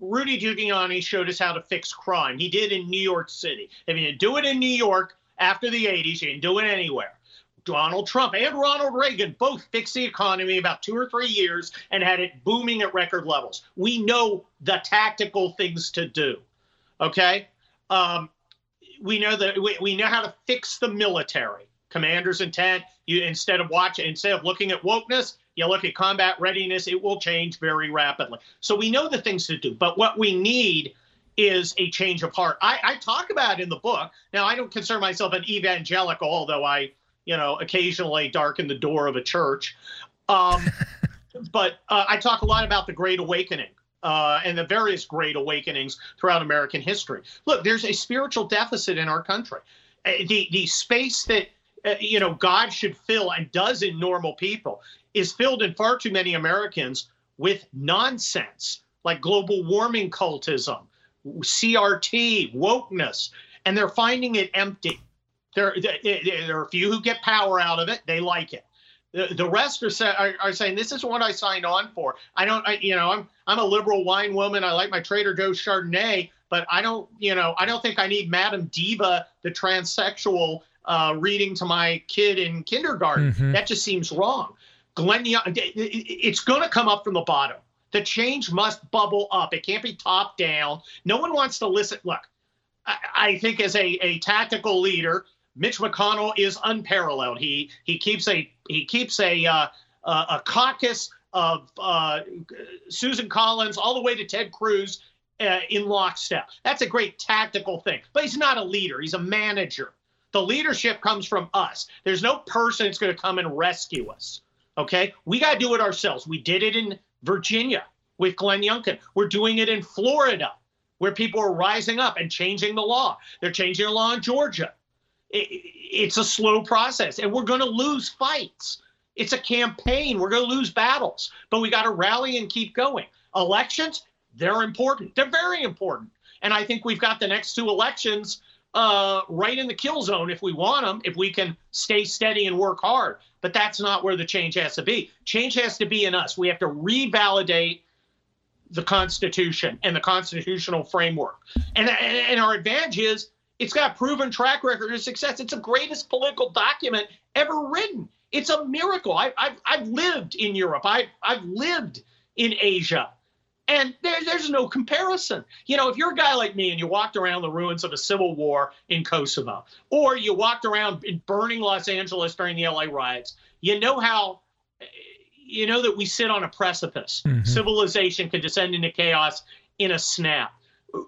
Rudy Giuliani showed us how to fix crime. He did in New York City. If you do it in New York after the 80s, you can do it anywhere. Donald Trump and Ronald Reagan both fixed the economy about 2 or 3 years and had it booming at record levels. We know the tactical things to do, okay? We know how to fix the military. Commander's intent, instead of looking at wokeness, you look at combat readiness, it will change very rapidly. So we know the things to do, but what we need is a change of heart. I talk about it in the book. Now, I don't consider myself an evangelical, although I, occasionally darken the door of a church. But I talk a lot about the Great Awakening and the various Great Awakenings throughout American history. Look, there's a spiritual deficit in our country. The space that God should fill and does in normal people is filled in far too many Americans with nonsense like global warming cultism, CRT, wokeness, and they're finding it empty. There are a few who get power out of it. They like it. The rest are saying, this is what I signed on for. I'm a liberal wine woman. I like my Trader Joe's Chardonnay, but I don't think I need Madame Diva, the transsexual, reading to my kid in kindergarten. Mm-hmm. That just seems wrong. It's going to come up from the bottom. The change must bubble up. It can't be top down. No one wants to listen. Look, I think as a tactical leader, Mitch McConnell is unparalleled. He keeps a caucus of Susan Collins all the way to Ted Cruz in lockstep. That's a great tactical thing. But he's not a leader. He's a manager. The leadership comes from us. There's no person that's going to come and rescue us. Okay? We got to do it ourselves. We did it in Virginia with Glenn Youngkin. We're doing it in Florida, where people are rising up and changing the law. They're changing the law in Georgia. It's a slow process, and we're going to lose fights. It's a campaign. We're going to lose battles, but we got to rally and keep going. Elections, they're important. They're very important, and I think we've got the next two elections right in the kill zone if we want them, if we can stay steady and work hard. But that's not where the change has to be. Change has to be in us. We have to revalidate the Constitution and the constitutional framework. And our advantage is it's got a proven track record of success. It's the greatest political document ever written. It's a miracle. I've lived in Europe. I've lived in Asia. And there's no comparison. If you're a guy like me and you walked around the ruins of a civil war in Kosovo, or you walked around in burning Los Angeles during the LA riots, that we sit on a precipice. Mm-hmm. Civilization could descend into chaos in a snap.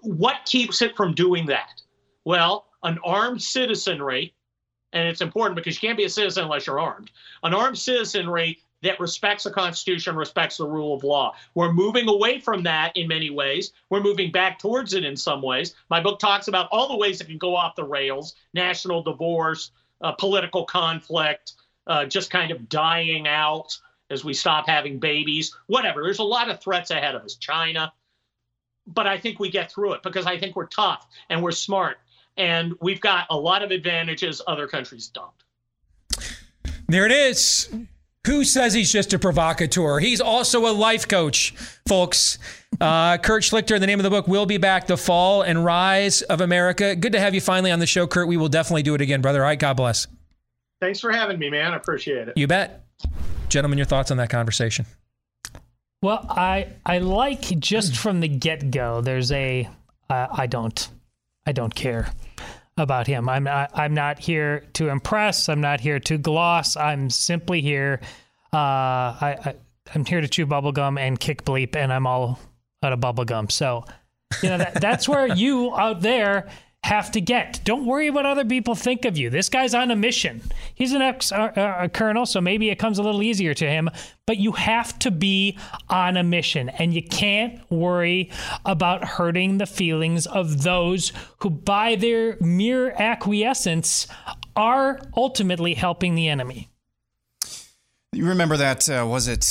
What keeps it from doing that? Well, an armed citizenry, and it's important because you can't be a citizen unless you're armed, an armed citizenry that respects the Constitution, respects the rule of law. We're moving away from that in many ways. We're moving back towards it in some ways. My book talks about all the ways it can go off the rails, national divorce, political conflict, just kind of dying out as we stop having babies, whatever. There's a lot of threats ahead of us, China. But I think we get through it because I think we're tough and we're smart. And we've got a lot of advantages other countries don't. There it is. Who says he's just a provocateur? He's also a life coach, folks. Kurt Schlichter, the name of the book, will be back, The Fall and Rise of America. Good to have you finally on the show, Kurt. We will definitely do it again, brother. All right, God bless. Thanks for having me, man. I appreciate it. You bet. Gentlemen, your thoughts on that conversation? Well, I like just from the get-go, there's a, I don't care about him. I'm not here to impress. I'm not here to gloss. I'm simply here. I'm here to chew bubblegum and kick bleep, and I'm all out of bubblegum. So, you know, that's where you out there have to get. Don't worry what other people think of you. This guy's on a mission. He's an ex-colonel, so maybe it comes a little easier to him, but you have to be on a mission, and you can't worry about hurting the feelings of those who, by their mere acquiescence, are ultimately helping the enemy. You remember that, was it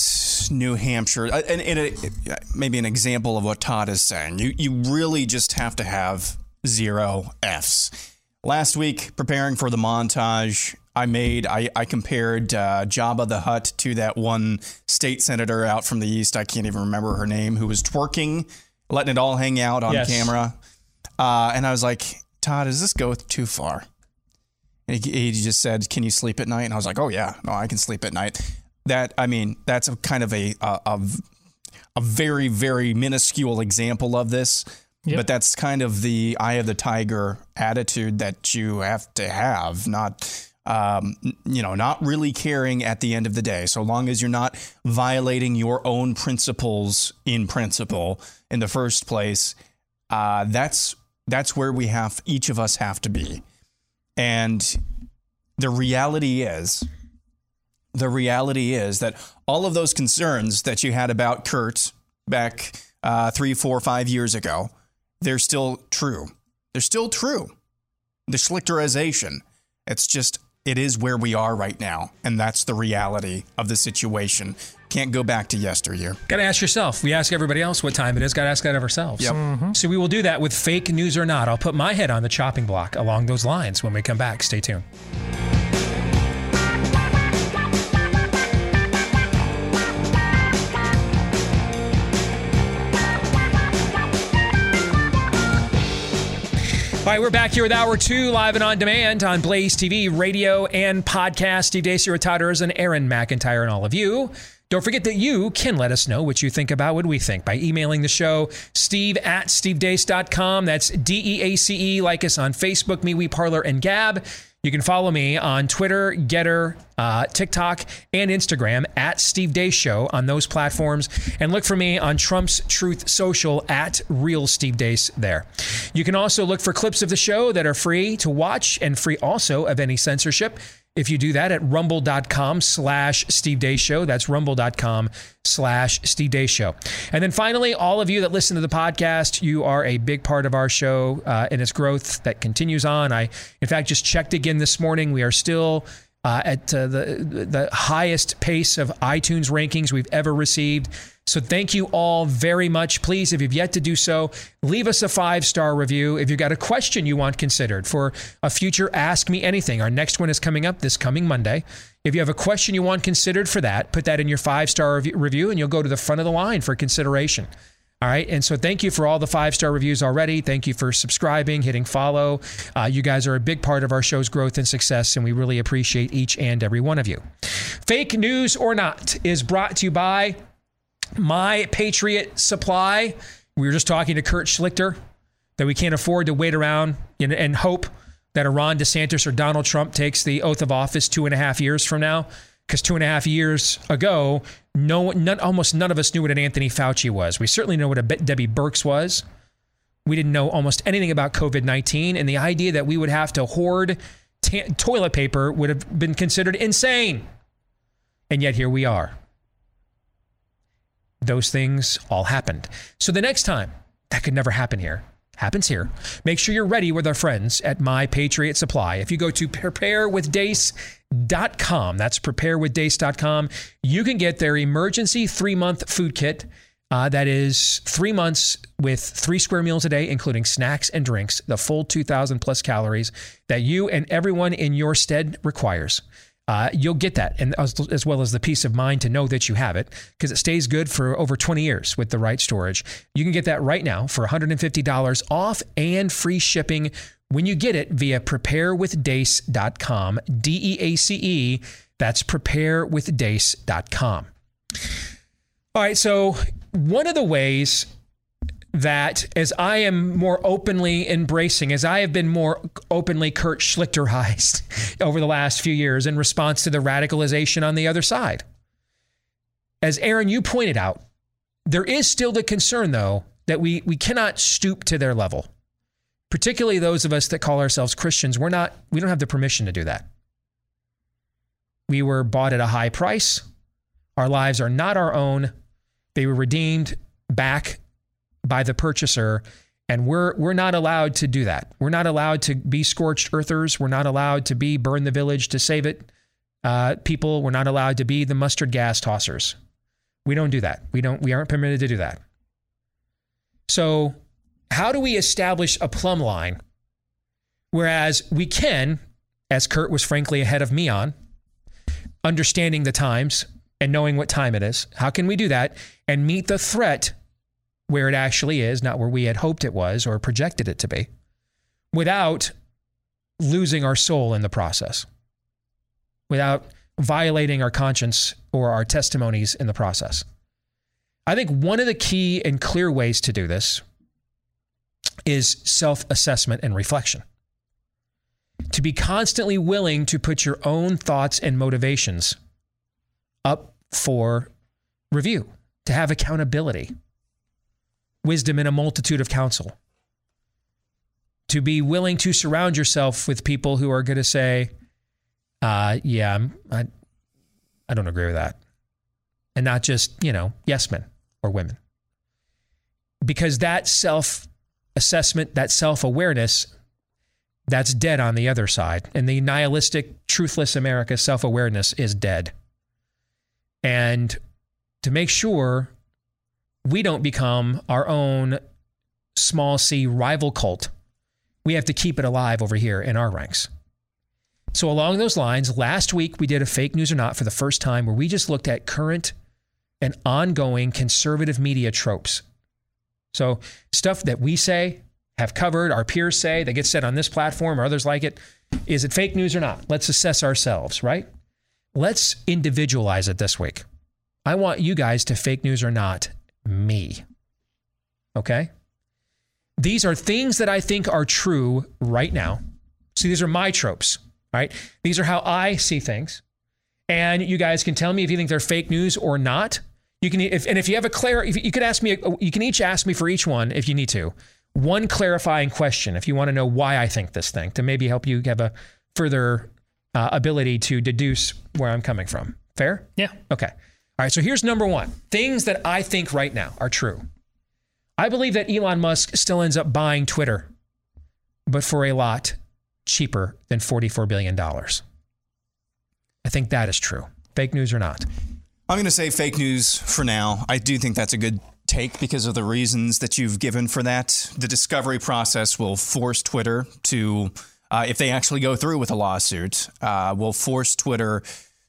New Hampshire? And maybe an example of what Todd is saying. You really just have to have zero F's. Last week, preparing for the montage I compared Jabba the Hutt to that one state senator out from the East. I can't even remember her name, who was twerking, letting it all hang out on camera. And I was like, Todd, does this go too far? And he just said, can you sleep at night? And I was like, oh yeah, no, I can sleep at night. That, I mean, that's a kind of a very, very minuscule example of this. Yep. But that's kind of the eye of the tiger attitude that you have to have, not really caring at the end of the day, so long as you're not violating your own principles in principle in the first place. That's where each of us have to be. And the reality is that all of those concerns that you had about Kurt back 3, 4, 5 years ago, they're still true. The Schlichterization. It's just, it is where we are right now. And that's the reality of the situation. Can't go back to yesteryear. Got to ask yourself. We ask everybody else what time it is. Got to ask that of ourselves. Yep. Mm-hmm. So we will do that with fake news or not. I'll put my head on the chopping block along those lines when we come back. Stay tuned. All right, we're back here with Hour 2, live and on demand on Blaze TV, radio, and podcast. Steve Deace with Todd Erzin and Aaron McIntyre, and all of you. Don't forget that you can let us know what you think about what we think by emailing the show, steve@stevedeace.com. That's DEACE. Like us on Facebook, MeWe, Parler, and Gab. You can follow me on Twitter, Getter, TikTok, and Instagram @Steve Deace Show on those platforms. And look for me on Trump's Truth Social @RealSteveDeace there. You can also look for clips of the show that are free to watch and free also of any censorship. If you do that at rumble.com/Steve Deace Show, that's rumble.com/Steve Deace Show. And then finally, all of you that listen to the podcast, you are a big part of our show and its growth that continues on. I, in fact, just checked again this morning. We are still at the highest pace of iTunes rankings we've ever received. So thank you all very much. Please, if you've yet to do so, leave us a 5-star review. If you've got a question you want considered for a future Ask Me Anything, our next one is coming up this coming Monday. If you have a question you want considered for that, put that in your 5-star review and you'll go to the front of the line for consideration. All right. And so thank you for all the 5-star reviews already. Thank you for subscribing, hitting follow. You guys are a big part of our show's growth and success, and we really appreciate each and every one of you. Fake News or Not is brought to you by My Patriot Supply. We were just talking to Kurt Schlichter that we can't afford to wait around and hope that a Ron DeSantis or Donald Trump takes the oath of office 2.5 years from now, because 2.5 years ago, almost none of us knew what an Anthony Fauci was. We certainly know what a Debbie Birx was. We didn't know almost anything about COVID-19, and the idea that we would have to hoard toilet paper would have been considered insane. And yet here we are. Those things all happened. So the next time, that could never happen here. Happens here. Make sure you're ready with our friends at My Patriot Supply. If you go to preparewithdace.com, that's preparewithdace.com, you can get their emergency 3-month food kit. That is 3 months with 3 square meals a day, including snacks and drinks, the full 2,000 plus calories that you and everyone in your stead requires. you'll get that, and as well as the peace of mind to know that you have it, because it stays good for over 20 years with the right storage. You can get that right now for $150 off and free shipping when you get it via preparewithdace.com, D-E-A-C-E. That's preparewithdace.com. All right, so one of the ways that as I am more openly embracing, as I have been more openly Kurt Schlichterized over the last few years in response to the radicalization on the other side. As Aaron, you pointed out, there is still the concern, though, that we cannot stoop to their level. Particularly those of us that call ourselves Christians, we don't have the permission to do that. We were bought at a high price. Our lives are not our own. They were redeemed back by the purchaser, and we're not allowed to do that. We're not allowed to be scorched earthers. We're not allowed to be burn the village to save it. People, we're not allowed to be the mustard gas tossers. We don't do that. We aren't permitted to do that. So how do we establish a plumb line? Whereas we can, as Kurt was frankly ahead of me on, understanding the times and knowing what time it is, how can we do that and meet the threat where it actually is, not where we had hoped it was or projected it to be, without losing our soul in the process, without violating our conscience or our testimonies in the process? I think one of the key and clear ways to do this is self-assessment and reflection. To be constantly willing to put your own thoughts and motivations up for review, to have accountability. Wisdom in a multitude of counsel. To be willing to surround yourself with people who are going to say, I don't agree with that. And not just, yes men or women. Because that self-assessment, that self-awareness, that's dead on the other side. And the nihilistic, truthless America self-awareness is dead. And to make sure we don't become our own small c rival cult, we have to keep it alive over here in our ranks. So along those lines, last week we did a fake news or not for the first time, where we just looked at current and ongoing conservative media tropes. So stuff that we say, have covered, our peers say, that gets said on this platform or others like it. Is it fake news or not? Let's assess ourselves, right? Let's individualize it this week. I want you guys to fake news or not me. Okay? These are things that I think are true right now. See, these are my tropes, right? These are how I see things. And you guys can tell me if you think they're fake news or not. You can, if you have a you could ask me, you can each ask me for each one if you need to. One clarifying question if you want to know why I think this thing, to maybe help you have a further ability to deduce where I'm coming from. Fair? Yeah. Okay. All right, so here's number one. Things that I think right now are true. I believe that Elon Musk still ends up buying Twitter, but for a lot cheaper than $44 billion. I think that is true. Fake news or not? I'm going to say fake news for now. I do think that's a good take because of the reasons that you've given for that. The discovery process will force Twitter to, if they actually go through with a lawsuit, will force Twitter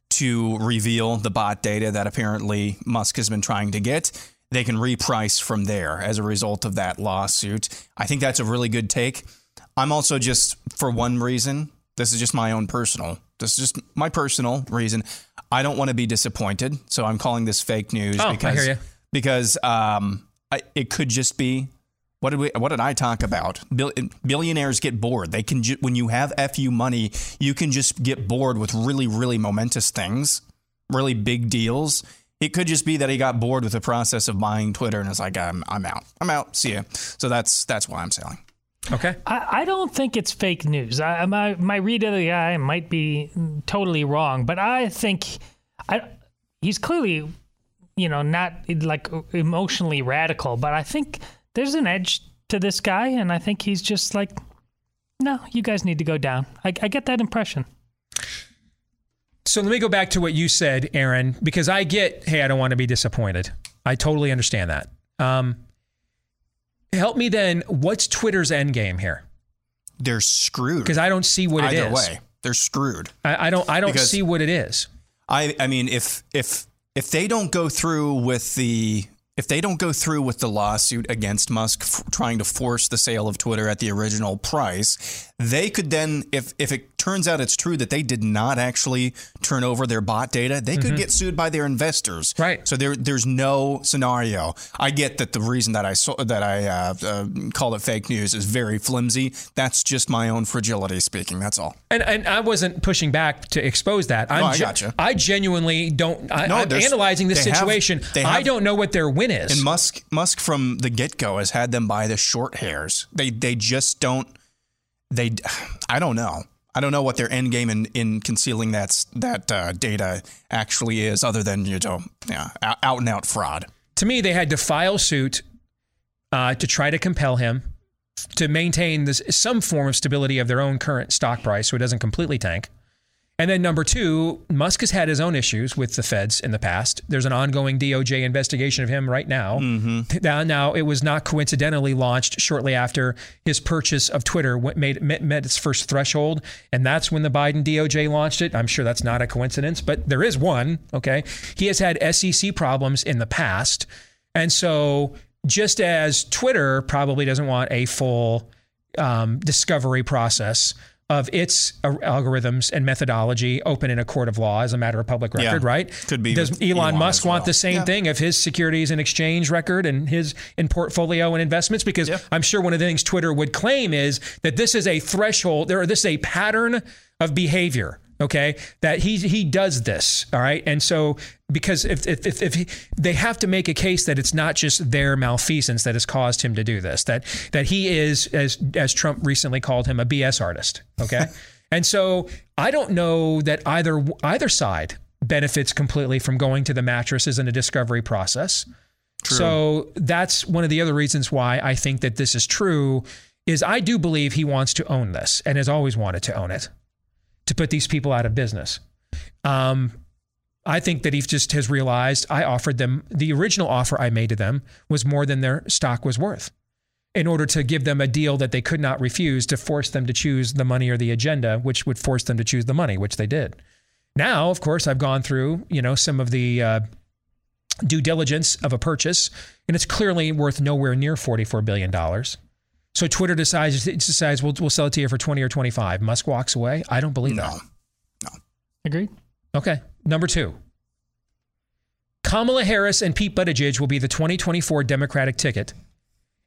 to reveal the bot data that apparently Musk has been trying to get. They can reprice from there as a result of that lawsuit. I think that's a really good take. I'm also just, for one reason, this is just my personal reason. I don't want to be disappointed, so I'm calling this fake news because it could just be, what did I talk about? Billionaires get bored. They can when you have FU money, you can just get bored with really, really momentous things, really big deals. It could just be that he got bored with the process of buying Twitter and it's like, I'm out. See ya. So that's why I'm selling. Okay. I don't think it's fake news. My read of the guy might be totally wrong, but I think he's clearly, not like emotionally radical, but I think there's an edge to this guy, and I think he's just like, no, you guys need to go down. I get that impression. So let me go back to what you said, Aaron, because I get, hey, I don't want to be disappointed. I totally understand that. Help me then, what's Twitter's end game here? They're screwed. Because I don't see what it is. Either way. They're screwed. I don't see what it is. I mean, if they don't go through with the lawsuit against Musk trying to force the sale of Twitter at the original price, they could then, if it turns out it's true that they did not actually turn over their bot data, they could get sued by their investors. Right. So there's no scenario. I get that the reason that I called it fake news is very flimsy. That's just my own fragility speaking. That's all. And I wasn't pushing back to expose that. I gotcha. I genuinely don't. I'm analyzing this situation. I don't know what their win is. And Musk from the get-go has had them by the short hairs. They just don't. I don't know. I don't know what their end game in concealing that data actually is, other than out and out fraud. To me, they had to file suit to try to compel him to maintain some form of stability of their own current stock price, so it doesn't completely tank. And then number two, Musk has had his own issues with the feds in the past. There's an ongoing DOJ investigation of him right now. Mm-hmm. Now, it was not coincidentally launched shortly after his purchase of Twitter met its first threshold. And that's when the Biden DOJ launched it. I'm sure that's not a coincidence, but there is one. Okay. He has had SEC problems in the past. And so just as Twitter probably doesn't want a full discovery process of its algorithms and methodology open in a court of law as a matter of public record, right? Could be. Does Elon Musk want the same thing of his securities and exchange record and his in portfolio and investments? Because I'm sure one of the things Twitter would claim is that this is a threshold, this is a pattern of behavior, okay? That he does this, all right? And so, because if they have to make a case that it's not just their malfeasance that has caused him to do this, that he is, as Trump recently called him, a BS artist. Okay. And so I don't know that either side benefits completely from going to the mattresses in a discovery process. True. So that's one of the other reasons why I think that this is true, is I do believe he wants to own this and has always wanted to own it, to put these people out of business. I think that he just has realized I offered them, the original offer I made to them was more than their stock was worth, in order to give them a deal that they could not refuse, to force them to choose the money or the agenda, which would force them to choose the money, which they did. Now, of course, I've gone through, some of the due diligence of a purchase, and it's clearly worth nowhere near $44 billion. So Twitter decides we'll sell it to you for 20 or 25. Musk walks away. I don't believe that. No. Agreed. Okay. Number two, Kamala Harris and Pete Buttigieg will be the 2024 Democratic ticket.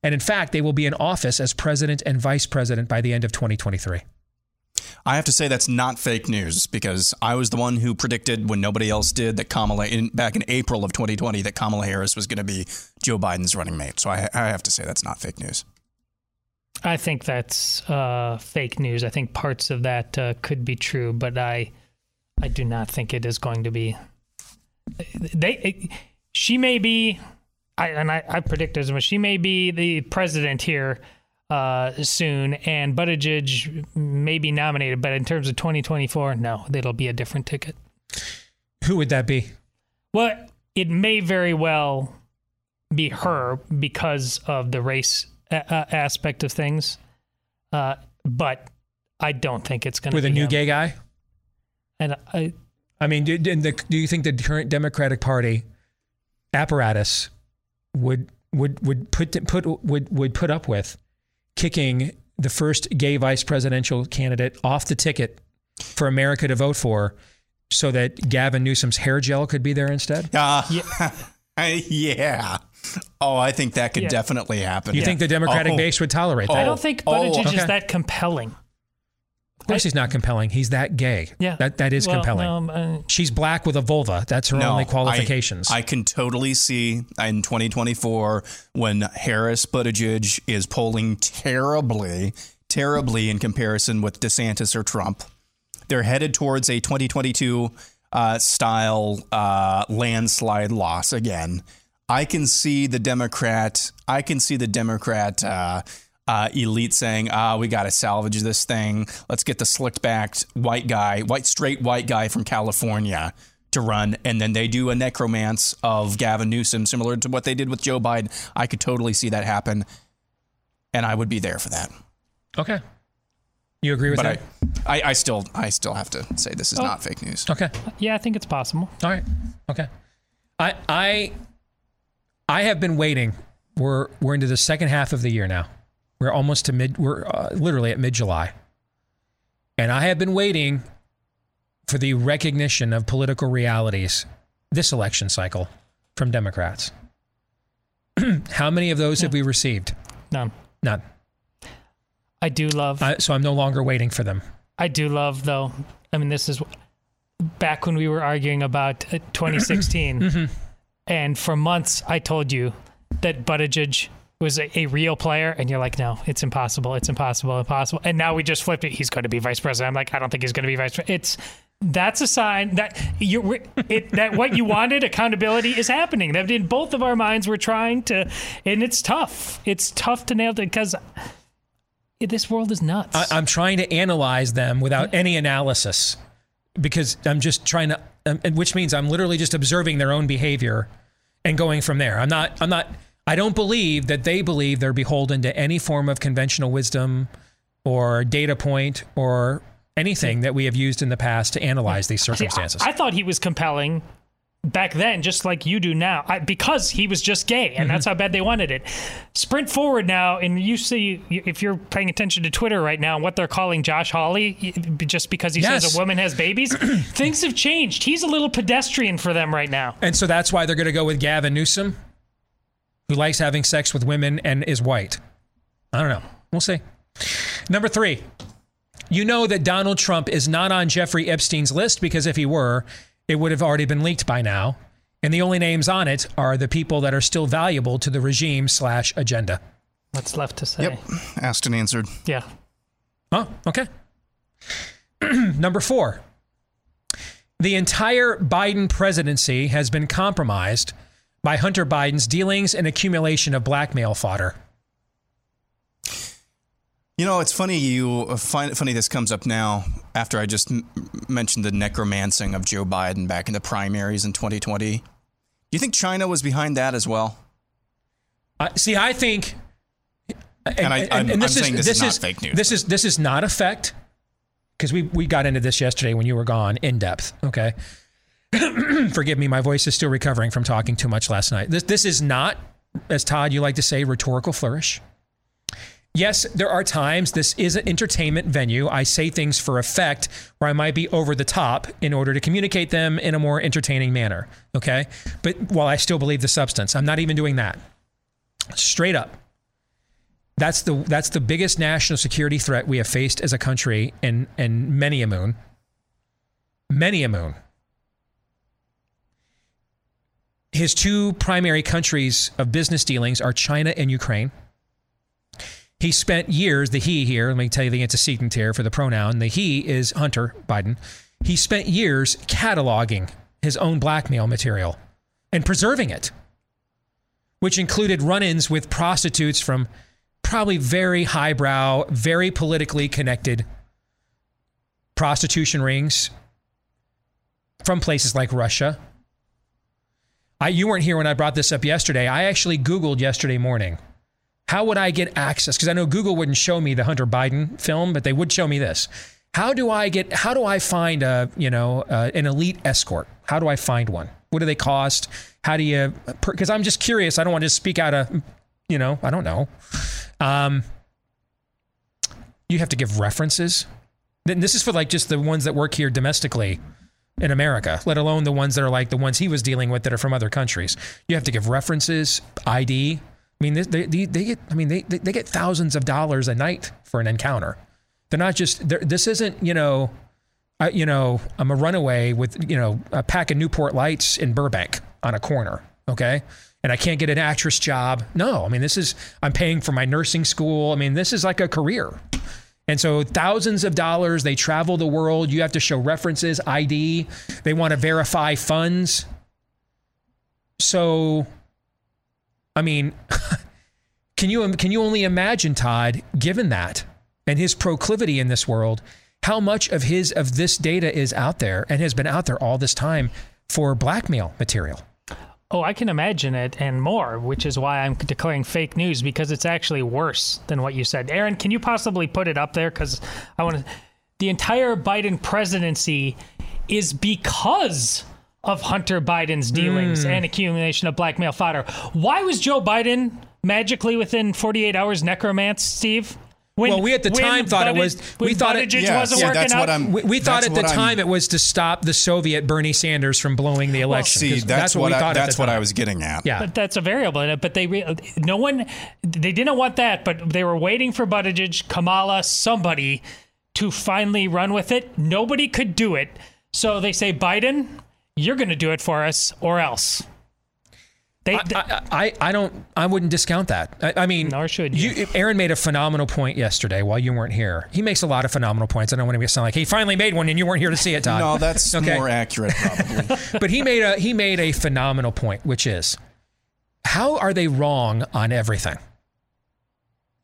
And in fact, they will be in office as president and vice president by the end of 2023. I have to say that's not fake news, because I was the one who predicted, when nobody else did, that back in April of 2020, that Kamala Harris was going to be Joe Biden's running mate. So I have to say that's not fake news. I think that's fake news. I think parts of that could be true, but I do not think it is going to be. She may be, I predict this, but she may be the president here soon, and Buttigieg may be nominated. But in terms of 2024, no, it'll be a different ticket. Who would that be? Well, it may very well be her because of the race aspect of things, but I don't think it's going to be with a new gay guy. And I mean, do you think the current Democratic Party apparatus would put up with kicking the first gay vice presidential candidate off the ticket for America to vote for, so that Gavin Newsom's hair gel could be there instead? Yeah. Oh, I think that could definitely happen. You think the Democratic base would tolerate that? I don't think Buttigieg is that compelling. Of course he's not compelling. He's that gay. Yeah. That is compelling. She's black with a vulva. That's her only qualifications. I can totally see in 2024, when Harris Buttigieg is polling terribly in comparison with DeSantis or Trump, they're headed towards a 2022 style landslide loss again. I can see the Democrat elite saying, we got to salvage this thing. Let's get the slick-backed straight white guy from California to run. And then they do a necromance of Gavin Newsom, similar to what they did with Joe Biden. I could totally see that happen. And I would be there for that. Okay. You agree with that? I still have to say this is not fake news. Okay. Yeah, I think it's possible. All right. Okay. I have been waiting. We're into the second half of the year now. We're almost to mid. We're literally at mid-July, and I have been waiting for the recognition of political realities this election cycle from Democrats. How many of those have we received? None. None. I do love... so I'm no longer waiting for them. I do love, though... I mean, this is back when we were arguing about 2016. Mm-hmm. And for months, I told you that Buttigieg was a real player. And you're like, no, it's impossible. It's impossible. Impossible. And now we just flipped it. He's going to be vice president. I'm like, I don't think he's going to be vice president. That's a sign that what you wanted, accountability, is happening. That in both of our minds, we're trying to, and it's tough. It's tough to nail it because this world is nuts. I'm trying to analyze them without any analysis because I'm just trying to, which means I'm literally just observing their own behavior and going from there. I don't believe that they believe they're beholden to any form of conventional wisdom or data point or anything that we have used in the past to analyze these circumstances. I thought he was compelling back then, just like you do now, because he was just gay, and that's how bad they wanted it. Sprint forward now, and you see, if you're paying attention to Twitter right now, what they're calling Josh Hawley, just because he says a woman has babies, things have changed. He's a little pedestrian for them right now. And so that's why they're going to go with Gavin Newsom, who likes having sex with women and is white. I don't know. We'll see. Number three. You know that Donald Trump is not on Jeffrey Epstein's list because if he were, it would have already been leaked by now. And the only names on it are the people that are still valuable to the regime/agenda. What's left to say? Yep. Asked and answered. Yeah. Oh, okay. Number four. The entire Biden presidency has been compromised by Hunter Biden's dealings and accumulation of blackmail fodder. You know, it's funny this comes up now after I just mentioned the necromancing of Joe Biden back in the primaries in 2020. Do you think China was behind that as well? See, I think... I'm saying this is not fake news. This is not a fact, because we got into this yesterday when you were gone in depth, okay? Forgive me, my voice is still recovering from talking too much last night. This is not, as Todd, you like to say, rhetorical flourish. Yes, there are times this is an entertainment venue. I say things for effect where I might be over the top in order to communicate them in a more entertaining manner. Okay. But while I still believe the substance, I'm not even doing that. Straight up. That's the biggest national security threat we have faced as a country in many a moon. Many a moon. His two primary countries of business dealings are China and Ukraine. He spent years, the he here, let me tell you the antecedent here for the pronoun, the he is Hunter Biden. He spent years cataloging his own blackmail material and preserving it, which included run-ins with prostitutes from probably very highbrow, very politically connected prostitution rings from places like Russia. You weren't here when I brought this up yesterday. I actually Googled yesterday morning. How would I get access? Because I know Google wouldn't show me the Hunter Biden film, but they would show me this. How do I find an elite escort? How do I find one? What do they cost? Because I'm just curious. I don't want to just speak out of, I don't know. You have to give references. Then this is for like just the ones that work here domestically in America, let alone the ones that are like the ones he was dealing with that are from other countries. You have to give references, ID. I mean, they get thousands of dollars a night for an encounter. They're not just. This isn't I'm a runaway with a pack of Newport Lights in Burbank on a corner, okay? And I can't get an actress job. No, I mean I'm paying for my nursing school. I mean this is like a career, and so thousands of dollars. They travel the world. You have to show references, ID. They want to verify funds. So. I mean, can you only imagine, Todd, given that and his proclivity in this world, how much of this data is out there and has been out there all this time for blackmail material? Oh, I can imagine it and more, which is why I'm declaring fake news, because it's actually worse than what you said. Aaron, can you possibly put it up there? Because I want to... the entire Biden presidency is because of Hunter Biden's dealings and accumulation of black male fodder. Why was Joe Biden magically within 48 hours necromanced, Steve? Well, we at the time thought it was... We thought it was to stop the Soviet Bernie Sanders from blowing the election. Well, see, that's what I was getting at. Yeah. But that's a variable in it. But they didn't want that, but they were waiting for Buttigieg, Kamala, somebody to finally run with it. Nobody could do it. So they say, Biden, you're going to do it for us or else. I wouldn't discount that. I mean, nor should you. Aaron made a phenomenal point yesterday while you weren't here. He makes a lot of phenomenal points. I don't want to sound like he finally made one and you weren't here to see it, Todd. No, that's more accurate probably. But he made a phenomenal point, which is, how are they wrong on everything?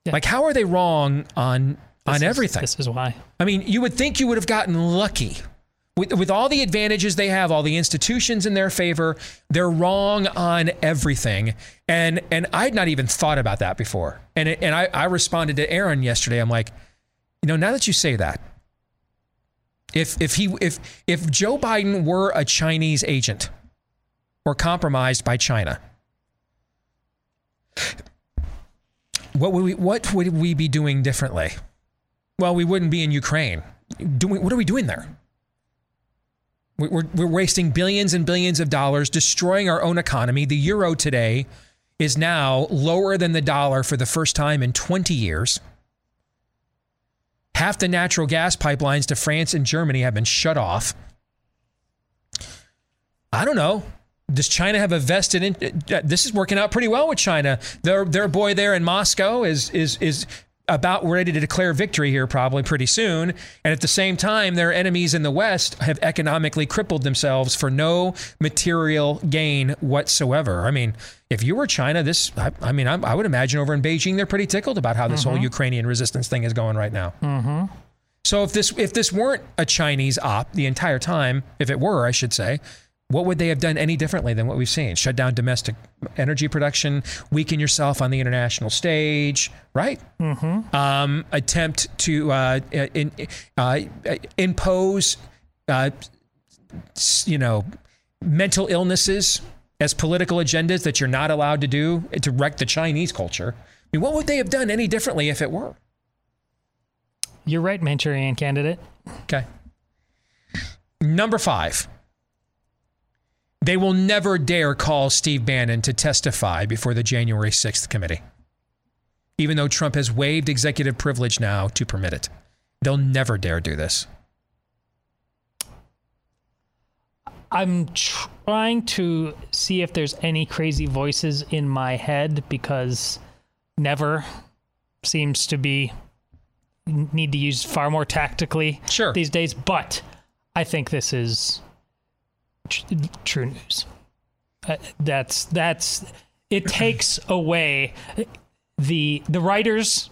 Yeah. Like, how are they wrong on everything? This is why. I mean, you would think you would have gotten lucky. With all the advantages they have, all the institutions in their favor, they're wrong on everything. And I'd not even thought about that before. And I responded to Aaron yesterday. I'm like, now that you say that, if Joe Biden were a Chinese agent or compromised by China, what would we be doing differently? Well, we wouldn't be in Ukraine. What are we doing there? We're wasting billions and billions of dollars, destroying our own economy. The euro today is now lower than the dollar for the first time in 20 years. Half the natural gas pipelines to France and Germany have been shut off. I don't know. Does China have a vested in? This is working out pretty well with China. Their boy there in Moscow is about ready to declare victory here probably pretty soon. And at the same time, their enemies in the West have economically crippled themselves for no material gain whatsoever. I mean, if you were China, I would imagine over in Beijing, they're pretty tickled about how this whole Ukrainian resistance thing is going right now. Mm-hmm. So if this weren't a Chinese op the entire time, if it were, I should say, what would they have done any differently than what we've seen? Shut down domestic energy production, weaken yourself on the international stage, right? Mm-hmm. Attempt to impose, mental illnesses as political agendas that you're not allowed to do to wreck the Chinese culture. I mean, what would they have done any differently if it were? You're right, Manchurian Candidate. Okay. Number 5. They will never dare call Steve Bannon to testify before the January 6th committee, even though Trump has waived executive privilege now to permit it. They'll never dare do this. I'm trying to see if there's any crazy voices in my head, because never seems to be need to use far more tactically these days. But I think this is true news. That's it takes away the writers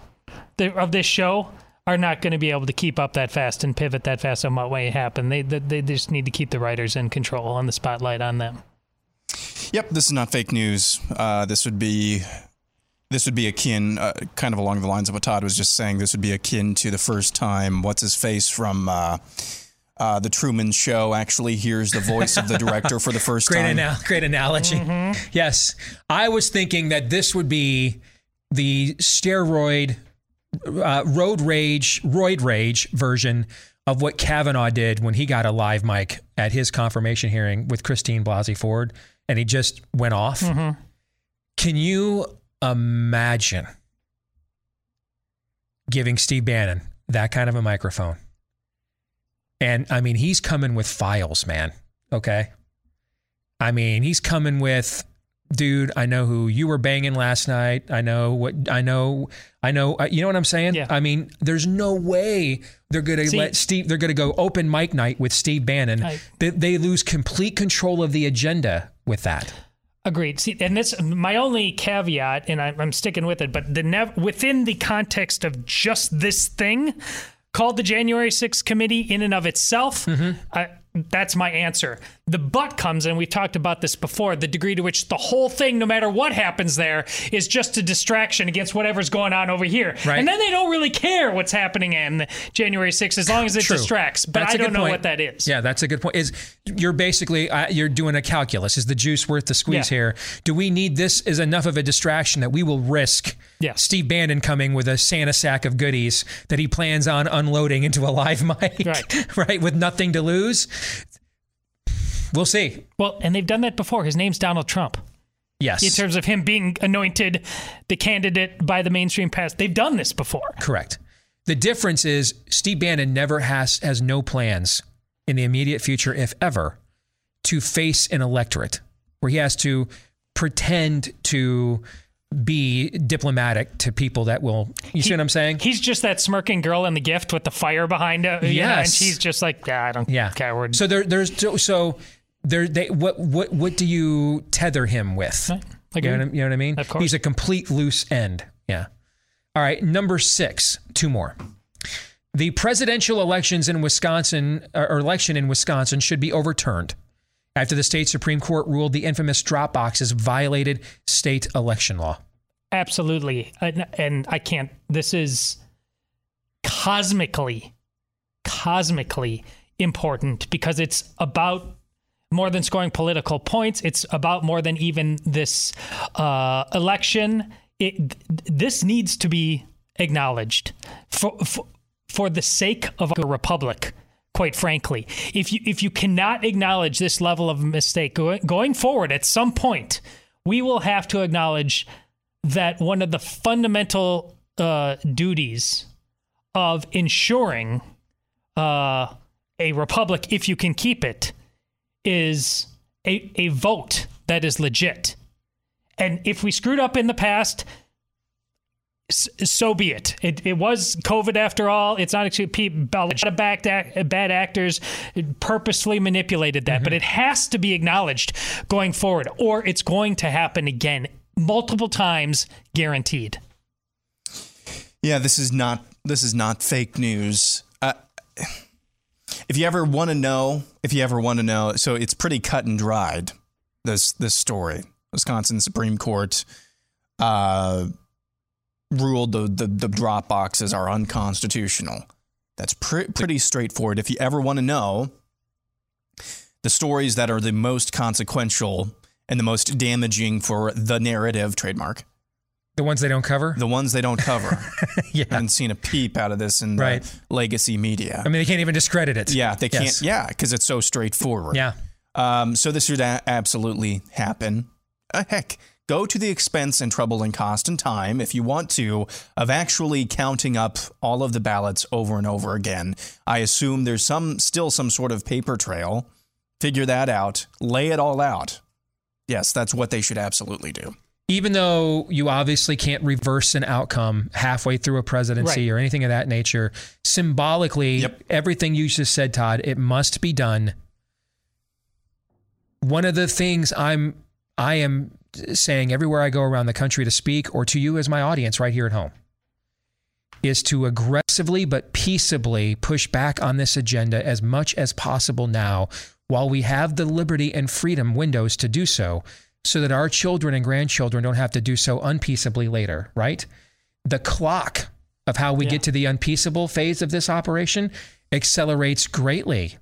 of this show are not going to be able to keep up that fast and pivot that fast on what way happened. They just need to keep the writers in control and the spotlight on them. Yep, this is not fake news. This would be akin, kind of along the lines of what Todd was just saying. This would be akin to the first time what's his face from The Truman Show actually hears the voice of the director for the first time. Great analogy. Mm-hmm. Yes. I was thinking that this would be the steroid, roid rage version of what Kavanaugh did when he got a live mic at his confirmation hearing with Christine Blasey Ford, and he just went off. Mm-hmm. Can you imagine giving Steve Bannon that kind of a microphone? And, I mean, he's coming with files, man, okay? I mean, he's coming with, dude, I know who you were banging last night. I know, you know what I'm saying? Yeah. I mean, there's no way they're going to they're going to go open mic night with Steve Bannon. They lose complete control of the agenda with that. Agreed. See, and this, my only caveat, and I'm sticking with it, but within the context of just this thing, called the January 6th committee in and of itself, mm-hmm. That's my answer. The but comes in, we talked about this before, the degree to which the whole thing, no matter what happens there, is just a distraction against whatever's going on over here. Right. And then they don't really care what's happening on January 6th as long as it distracts. But I don't know what that is. Yeah, that's a good point. Is you're basically, you're doing a calculus. Is the juice worth the squeeze here? Do we need this as enough of a distraction that we will risk Steve Bannon coming with a Santa sack of goodies that he plans on unloading into a live mic, right? With nothing to lose? We'll see. Well, and they've done that before. His name's Donald Trump. Yes. In terms of him being anointed the candidate by the mainstream press. They've done this before. Correct. The difference is Steve Bannon never has no plans in the immediate future, if ever, to face an electorate where he has to pretend to be diplomatic to people that will, see what I'm saying? He's just that smirking girl in The Gift with the fire behind her. Yes. You know, and she's just like, I don't care. We're... So what do you tether him with? You know what I mean? Of course. He's a complete loose end. Yeah. All right. Number 6, 2 more. The presidential elections in Wisconsin, or election in Wisconsin should be overturned after the state Supreme Court ruled the infamous drop boxes violated state election law. Absolutely. And I can't, this is cosmically important because it's about more than scoring political points. It's about more than even this election. This needs to be acknowledged for the sake of a republic. Quite frankly, if you cannot acknowledge this level of mistake going forward, at some point, we will have to acknowledge that one of the fundamental duties of ensuring a republic, if you can keep it, is a vote that is legit. And if we screwed up in the past, so be it. It was COVID after all. It's not actually bad actors purposely manipulated that, but it has to be acknowledged going forward, or it's going to happen again multiple times, guaranteed. Yeah, this is not fake news. If you ever want to know, so it's pretty cut and dried. This story, Wisconsin Supreme Court. Ruled the drop boxes are unconstitutional. That's pretty straightforward. If you ever want to know the stories that are the most consequential and the most damaging for the narrative, trademark. The ones they don't cover. Yeah. I haven't seen a peep out of this in the legacy media. I mean, they can't even discredit it. Yeah, they can't. Yeah, because it's so straightforward. Yeah. So this should absolutely happen. Heck. Go to the expense and trouble and cost and time, if you want to, of actually counting up all of the ballots over and over again. I assume there's still some sort of paper trail. Figure that out. Lay it all out. Yes, that's what they should absolutely do. Even though you obviously can't reverse an outcome halfway through a presidency or anything of that nature, symbolically, everything you just said, Todd, it must be done. One of the things I am saying everywhere I go around the country to speak, or to you as my audience right here at home, is to aggressively but peaceably push back on this agenda as much as possible now, while we have the liberty and freedom windows to do so, so that our children and grandchildren don't have to do so unpeaceably later, right? The clock of how we get to the unpeaceable phase of this operation accelerates greatly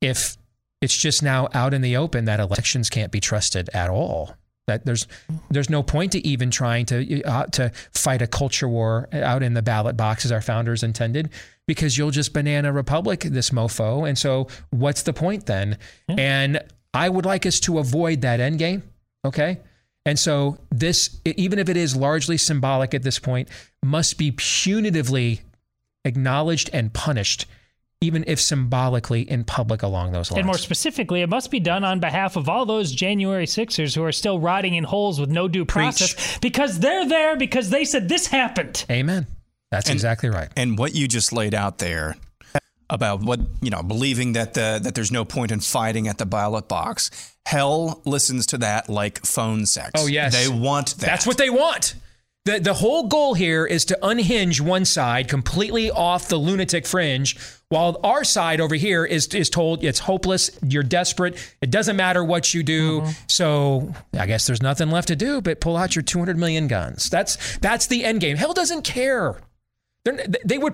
if it's just now out in the open that elections can't be trusted at all. That there's no point to even trying to fight a culture war out in the ballot box as our founders intended, because you'll just banana republic this mofo. And so what's the point then? Yeah. And I would like us to avoid that end game. Okay. And so this, even if it is largely symbolic at this point, must be punitively acknowledged and punished, even if symbolically in public along those lines. And more specifically, it must be done on behalf of all those January 6ers who are still rotting in holes with no due process. Preach. Because they're there because they said this happened. Amen. That's exactly right. And what you just laid out there about what, believing that that there's no point in fighting at the ballot box. Hell listens to that like phone sex. Oh, yes. They want that. That's what they want. The whole goal here is to unhinge one side completely off the lunatic fringe, while our side over here is told it's hopeless, you're desperate, it doesn't matter what you do. Mm-hmm. So I guess there's nothing left to do but pull out your 200 million guns. That's the end game. Hell doesn't care. They're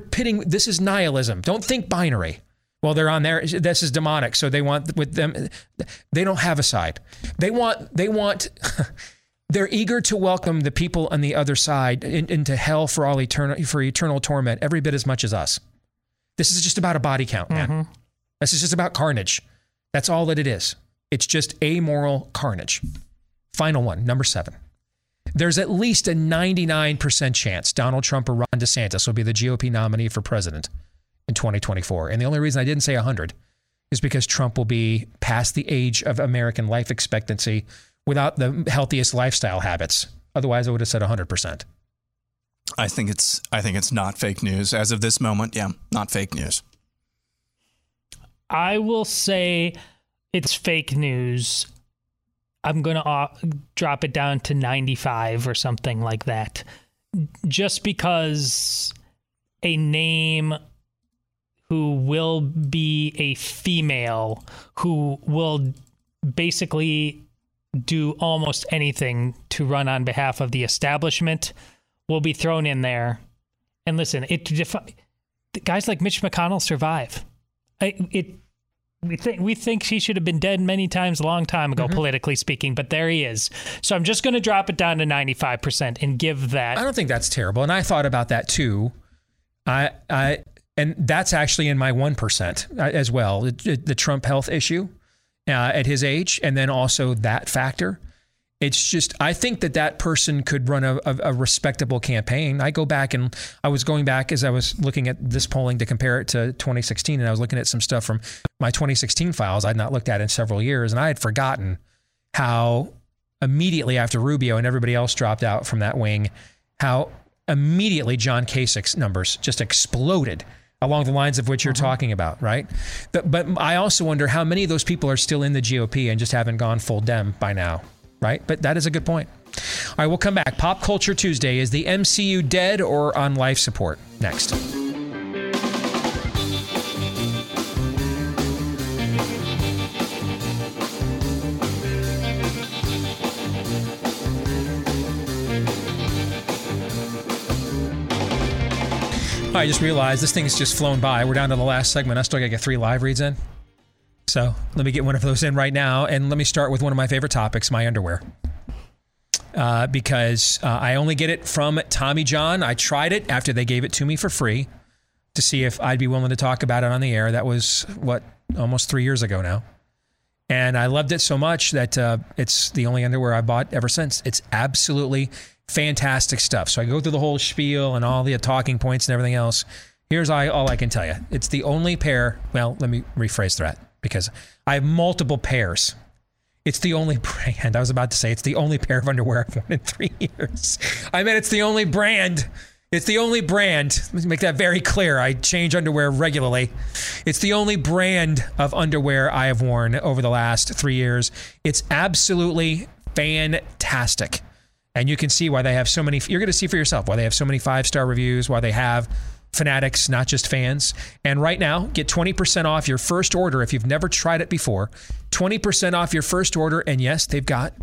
pitting. This is nihilism. Don't think binary. Well, they're on there. This is demonic. So they want with them. They don't have a side. They want. They're eager to welcome the people on the other side into hell for all eternal torment, every bit as much as us. This is just about a body count, man. Mm-hmm. This is just about carnage. That's all that it is. It's just amoral carnage. Final one, number 7. There's at least a 99% chance Donald Trump or Ron DeSantis will be the GOP nominee for president in 2024. And the only reason I didn't say 100 is because Trump will be past the age of American life expectancy without the healthiest lifestyle habits. Otherwise, I would have said 100%. I think it's not fake news. As of this moment, yeah, not fake news. I will say it's fake news. I'm going to drop it down to 95 or something like that. Just because a name who will be a female who will basically do almost anything to run on behalf of the establishment will be thrown in there. And listen, guys like Mitch McConnell survive. We think he should have been dead many times a long time ago, mm-hmm. politically speaking, but there he is. So I'm just going to drop it down to 95% and give that. I don't think that's terrible. And I thought about that too. And that's actually in my 1% as well, the Trump health issue at his age, and then also that factor. It's just, I think that person could run a respectable campaign. I go back and I was going back as I was looking at this polling to compare it to 2016, and I was looking at some stuff from my 2016 files I'd not looked at in several years, and I had forgotten how immediately after Rubio and everybody else dropped out from that wing, how immediately John Kasich's numbers just exploded along the lines of what you're talking about, right? But I also wonder how many of those people are still in the GOP and just haven't gone full Dem by now, right? But that is a good point. All right, we'll come back. Pop Culture Tuesday. Is the MCU dead or on life support? Next. I just realized this thing's just flown by. We're down to the last segment. I still got to get 3 live reads in. So let me get one of those in right now. And let me start with one of my favorite topics, my underwear. Because I only get it from Tommy John. I tried it after they gave it to me for free to see if I'd be willing to talk about it on the air. That was, almost 3 years ago now. And I loved it so much that it's the only underwear I bought ever since. It's absolutely fantastic stuff. So I go through the whole spiel and all the talking points and everything else. Here's all I can tell you. It's the only pair. Well, let me rephrase that because I have multiple pairs. It's the only brand. I was about to say it's the only pair of underwear I've worn in 3 years. I meant it's the only brand. It's the only brand. Let me make that very clear. I change underwear regularly. It's the only brand of underwear I have worn over the last 3 years. It's absolutely fantastic. And you can see why they have so many. You're going to see for yourself why they have so many 5-star reviews, why they have fanatics, not just fans. And right now, get 20% off your first order if you've never tried it before. 20% off your first order. And yes, they've got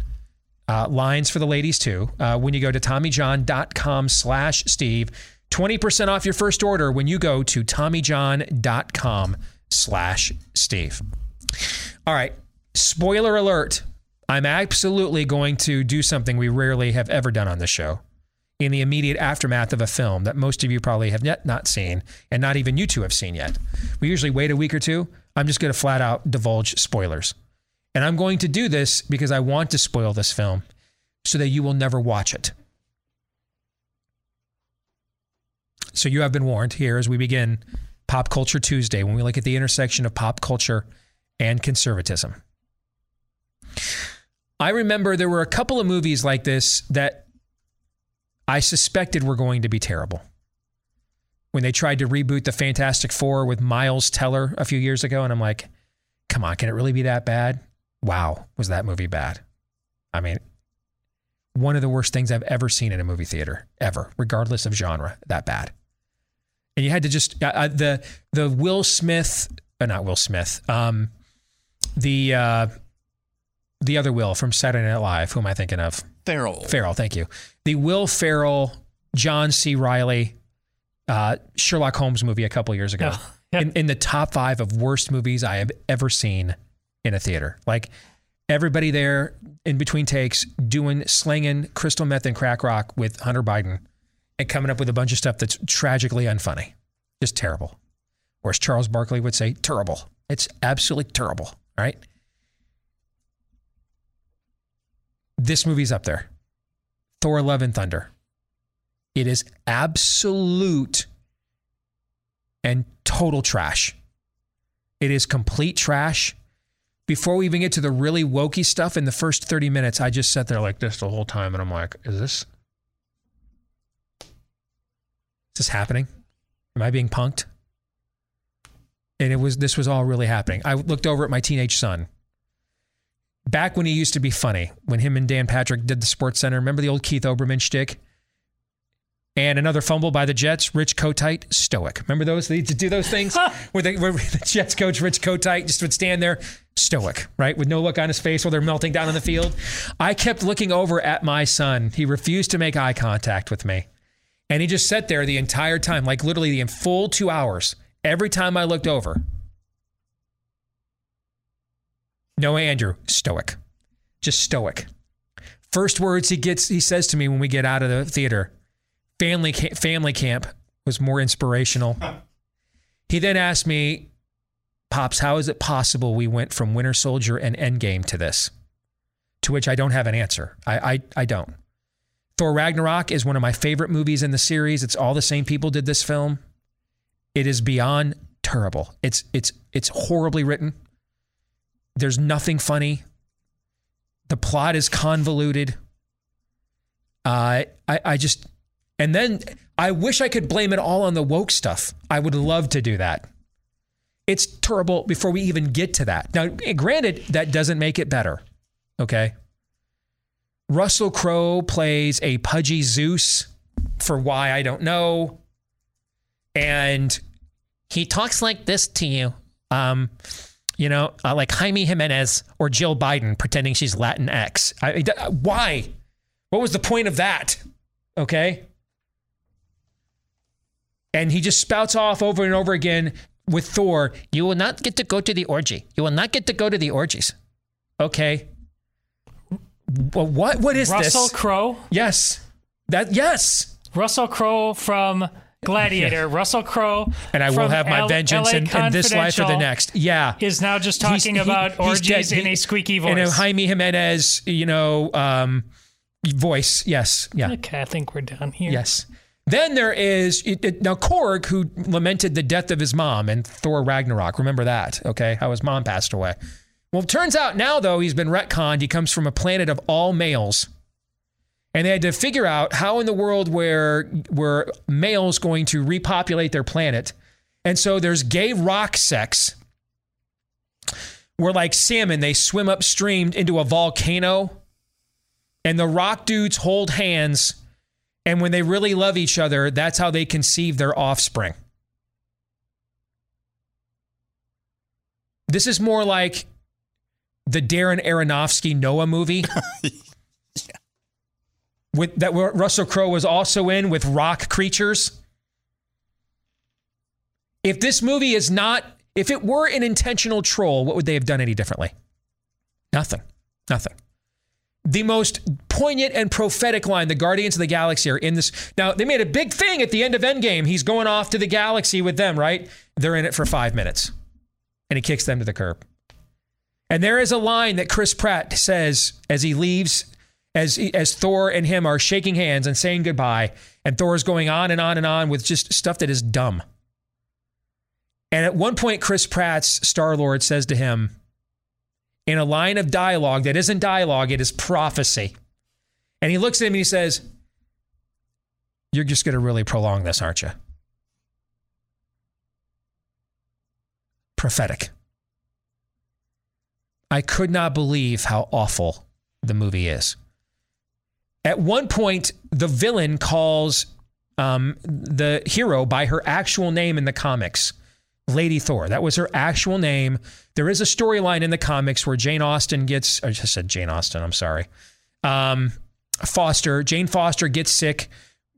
lines for the ladies too. When you go to TommyJohn.com/Steve, 20% off your first order when you go to TommyJohn.com/Steve. All right. Spoiler alert. I'm absolutely going to do something we rarely have ever done on this show in the immediate aftermath of a film that most of you probably have yet not seen and not even you two have seen yet. We usually wait a week or two. I'm just going to flat out divulge spoilers. And I'm going to do this because I want to spoil this film so that you will never watch it. So you have been warned here as we begin Pop Culture Tuesday when we look at the intersection of pop culture and conservatism. I remember there were a couple of movies like this that I suspected were going to be terrible. When they tried to reboot the Fantastic Four with Miles Teller a few years ago, and I'm like, come on, can it really be that bad? Wow, was that movie bad? I mean, one of the worst things I've ever seen in a movie theater, ever, regardless of genre, that bad. And you had to just, the Will Smith, not Will Smith, the other Will from Saturday Night Live, who am I thinking of? Ferrell. Ferrell, thank you. The Will Ferrell, John C. Reilly, Sherlock Holmes movie a couple years ago. Oh, yeah. in the top 5 of worst movies I have ever seen in a theater. Like, everybody there in between takes slinging crystal meth and crack rock with Hunter Biden and coming up with a bunch of stuff that's tragically unfunny. Just terrible. Or as Charles Barkley would say, terrible. It's absolutely terrible, all right? This movie's up there. Thor: Love and Thunder. It is absolute and total trash. It is complete trash. Before we even get to the really wokey stuff, in the first 30 minutes, I just sat there like this the whole time, and I'm like, is this happening? Am I being punked? And this was all really happening. I looked over at my teenage son. Back when he used to be funny, when him and Dan Patrick did the Sports Center, remember the old Keith Oberman shtick? And another fumble by the Jets, Rich Kotite, stoic. Remember those? They used to do those things where the Jets coach, Rich Kotite, just would stand there, stoic, right? With no look on his face while they're melting down on the field. I kept looking over at my son. He refused to make eye contact with me. And he just sat there the entire time, like literally the full 2 hours. Every time I looked over. Noah Andrew, stoic. Just stoic. First words he says to me when we get out of the theater, Family camp was more inspirational. He then asked me, Pops, how is it possible we went from Winter Soldier and Endgame to this? To which I don't have an answer. I don't. Thor Ragnarok is one of my favorite movies in the series. It's all the same people did this film. It is beyond terrible. It's horribly written. There's nothing funny. The plot is convoluted. And then I wish I could blame it all on the woke stuff. I would love to do that. It's terrible before we even get to that. Now, granted, that doesn't make it better. Okay. Russell Crowe plays a pudgy Zeus for why I don't know. And he talks like this to you. Like Jaime Jimenez or Jill Biden pretending she's Latinx. Why? What was the point of that? Okay. And he just spouts off over and over again with Thor, you will not get to go to the orgy. You will not get to go to the orgies. Okay. Well, what is Russell this? Russell Crowe? Yes. Yes. Russell Crowe from Gladiator. Yeah. Russell Crowe. And I will have my vengeance in this life or the next. Yeah. Is now just talking about orgies in a squeaky voice. In a Jaime Jimenez, voice. Yes. Yeah. Okay. I think we're done here. Yes. Then there is, now Korg, who lamented the death of his mom in Thor Ragnarok. Remember that, okay? How his mom passed away. Well, it turns out now, though, he's been retconned. He comes from a planet of all males. And they had to figure out how in the world were males going to repopulate their planet. And so there's gay rock sex, where like salmon, they swim upstream into a volcano, and the rock dudes hold hands. And when they really love each other, that's how they conceive their offspring. This is more like the Darren Aronofsky Noah movie. Yeah. That Russell Crowe was also in with rock creatures. If this movie is not, if it were an intentional troll, what would they have done any differently? Nothing. The most poignant and prophetic line, the Guardians of the Galaxy are in this. Now, they made a big thing at the end of Endgame. He's going off to the galaxy with them, right? They're in it for 5 minutes. And he kicks them to the curb. And there is a line that Chris Pratt says as he leaves, as Thor and him are shaking hands and saying goodbye. And Thor is going on and on and on with just stuff that is dumb. And at one point, Chris Pratt's Star-Lord says to him, in a line of dialogue that isn't dialogue, it is prophecy. And he looks at him and he says, you're just going to really prolong this, aren't you? Prophetic. I could not believe how awful the movie is. At one point, the villain calls the hero by her actual name in the comics, Lady Thor. That was her actual name. There is a storyline in the comics where Jane Austen gets, I just said Jane Austen, I'm sorry. Jane Foster gets sick.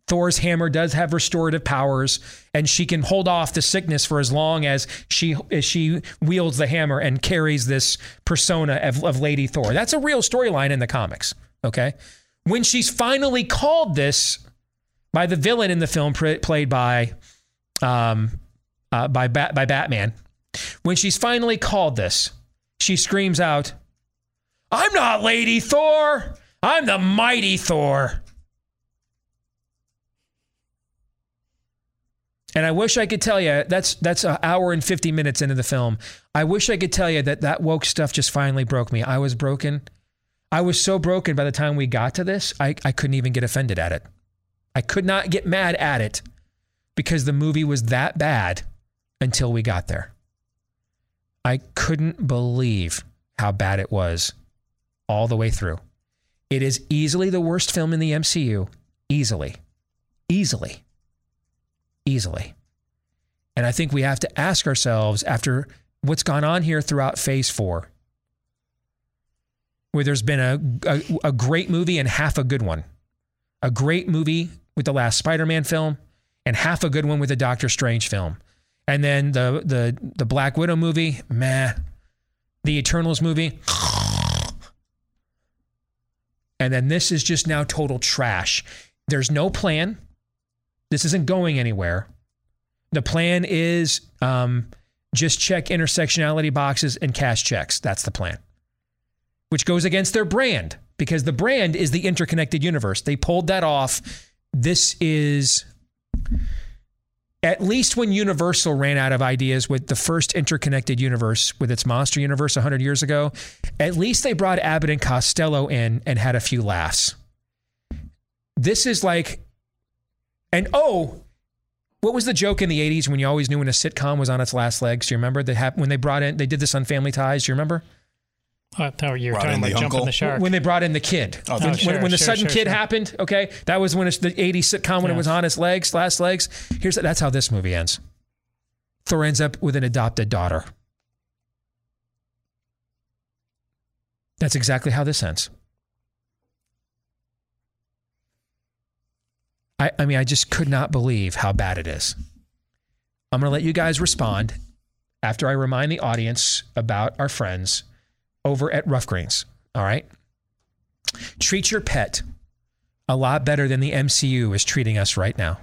Thor's hammer does have restorative powers, and she can hold off the sickness for as long as she wields the hammer and carries this persona of Lady Thor. That's a real storyline in the comics, okay? When she's finally called this by the villain in the film played by Batman, when she's finally called this, she screams out, "I'm not Lady Thor! I'm the mighty Thor!" And I wish I could tell you, that's an hour and 50 minutes into the film. I wish I could tell you that woke stuff just finally broke me. I was broken. I was so broken by the time we got to this, I couldn't even get offended at it. I could not get mad at it because the movie was that bad until we got there. I couldn't believe how bad it was all the way through. It is easily the worst film in the MCU. Easily. And I think we have to ask ourselves, after what's gone on here throughout phase 4, where there's been a great movie and half a good one, a great movie with the last Spider-Man film and half a good one with the Doctor Strange film, and then the Black Widow movie, the Eternals movie, and then this is just now total trash. There's no plan. This isn't going anywhere. The plan is just check intersectionality boxes and cash checks. That's the plan, which goes against their brand, because the brand is the interconnected universe. They pulled that off. This is, at least when Universal ran out of ideas with the first interconnected universe, with its monster universe 100 years ago, at least they brought Abbott and Costello in and had a few laughs. This is like, and what was the joke in the 80s when you always knew when a sitcom was on its last legs? Do you remember when they brought in, they did this on Family Ties? Do you remember? I thought you were talking about Jumping the Shark. When they brought in the kid. When the sudden kid happened, okay? That was when the 80s sitcom, when it was on its legs, last legs. That's how this movie ends. Thor ends up with an adopted daughter. That's exactly how this ends. I mean, I just could not believe how bad it is. I'm going to let you guys respond after I remind the audience about our friends over at Rough Greens. All right? Treat your pet a lot better than the MCU is treating us right now.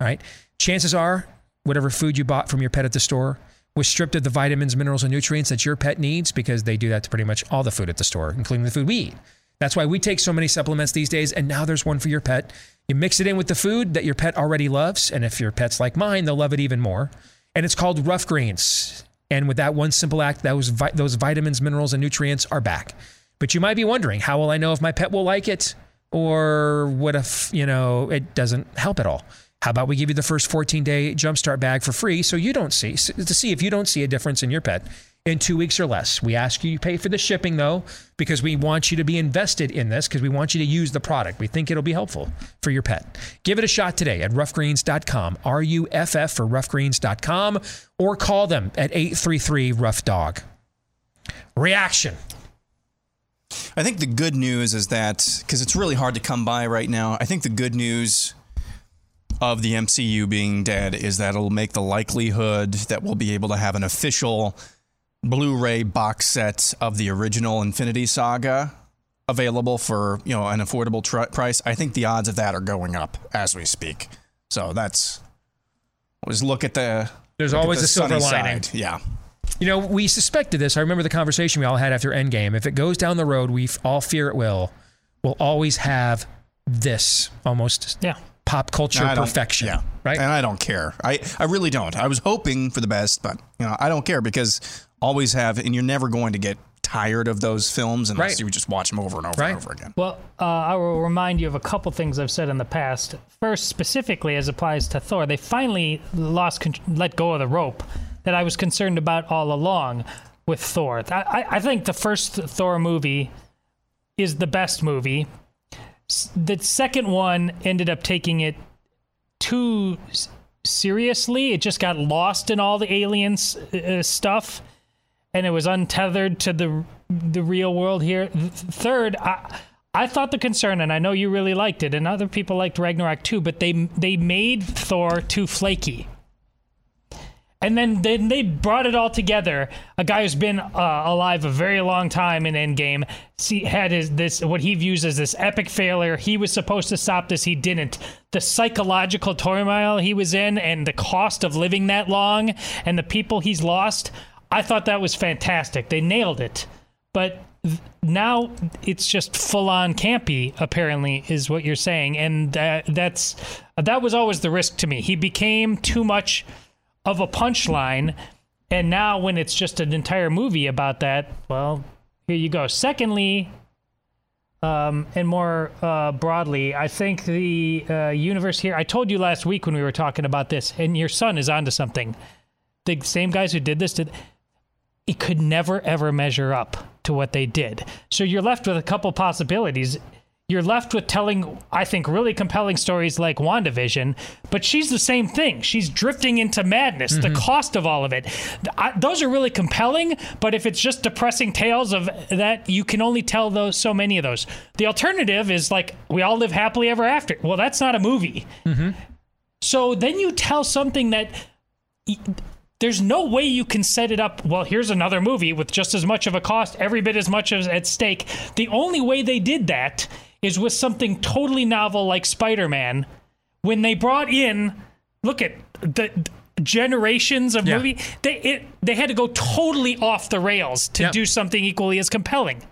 All right? Chances are, whatever food you bought from your pet at the store was stripped of the vitamins, minerals, and nutrients that your pet needs, because they do that to pretty much all the food at the store, including the food we eat. That's why we take so many supplements these days, and now there's one for your pet. You mix it in with the food that your pet already loves, and if your pet's like mine, they'll love it even more. And it's called Rough Greens. And with that one simple act, those vitamins, minerals, and nutrients are back. But you might be wondering, how will I know if my pet will like it? Or what if, it doesn't help at all? How about we give you the first 14-day Jumpstart bag for free to see if you don't see a difference in your pet in 2 weeks or less. We ask you to pay for the shipping, though, because we want you to be invested in this, because we want you to use the product. We think it'll be helpful for your pet. Give it a shot today at roughgreens.com, RUFF for roughgreens.com, or call them at 833-ROUGH-DOG. Reaction. I think the good news is that, because it's really hard to come by right now, I think the good news of the MCU being dead is that it'll make the likelihood that we'll be able to have an official Blu-ray box set of the original Infinity Saga available for, an affordable price. I think the odds of that are going up as we speak. So that's, let's look at the, there's always a silver lining. Yeah. We suspected this. I remember the conversation we all had after Endgame. If it goes down the road, we all fear it will. We'll always have this almost pop culture perfection. Yeah. Right? And I don't care. I really don't. I was hoping for the best, but I don't care, because always have, and you're never going to get tired of those films unless you just watch them over and over and over again. Well, I will remind you of a couple things I've said in the past. First, specifically as applies to Thor, they finally let go of the rope that I was concerned about all along with Thor. I think the first Thor movie is the best movie, The second one ended up taking it too seriously. It just got lost in all the aliens stuff, and it was untethered to the real world here. Third, I thought the concern, and I know you really liked it, and other people liked Ragnarok too, but they made Thor too flaky. And then they brought it all together. A guy who's been alive a very long time in Endgame had what he views as this epic failure. He was supposed to stop this. He didn't. The psychological turmoil he was in and the cost of living that long and the people he's lost, I thought that was fantastic. They nailed it. But now it's just full-on campy, apparently, is what you're saying. And that was always the risk to me. He became too much of a punchline, and now when it's just an entire movie about that, well, here you go. Secondly, and more broadly, I think the universe here, I told you last week when we were talking about this, and your son is onto something. The same guys who did this, it could never, ever measure up to what they did. So you're left with a couple possibilities. You're left with telling, I think, really compelling stories like WandaVision, but she's the same thing. She's drifting into madness, mm-hmm. The cost of all of it. Those are really compelling, but if it's just depressing tales of that, you can only tell so many of those. The alternative is like, we all live happily ever after. Well, that's not a movie. Mm-hmm. So then you tell something that there's no way you can set it up. Well, here's another movie with just as much of a cost, every bit as much as at stake. The only way they did that is with something totally novel like Spider-Man, when they brought in, look at the generations of movie, they had to go totally off the rails to do something equally as compelling.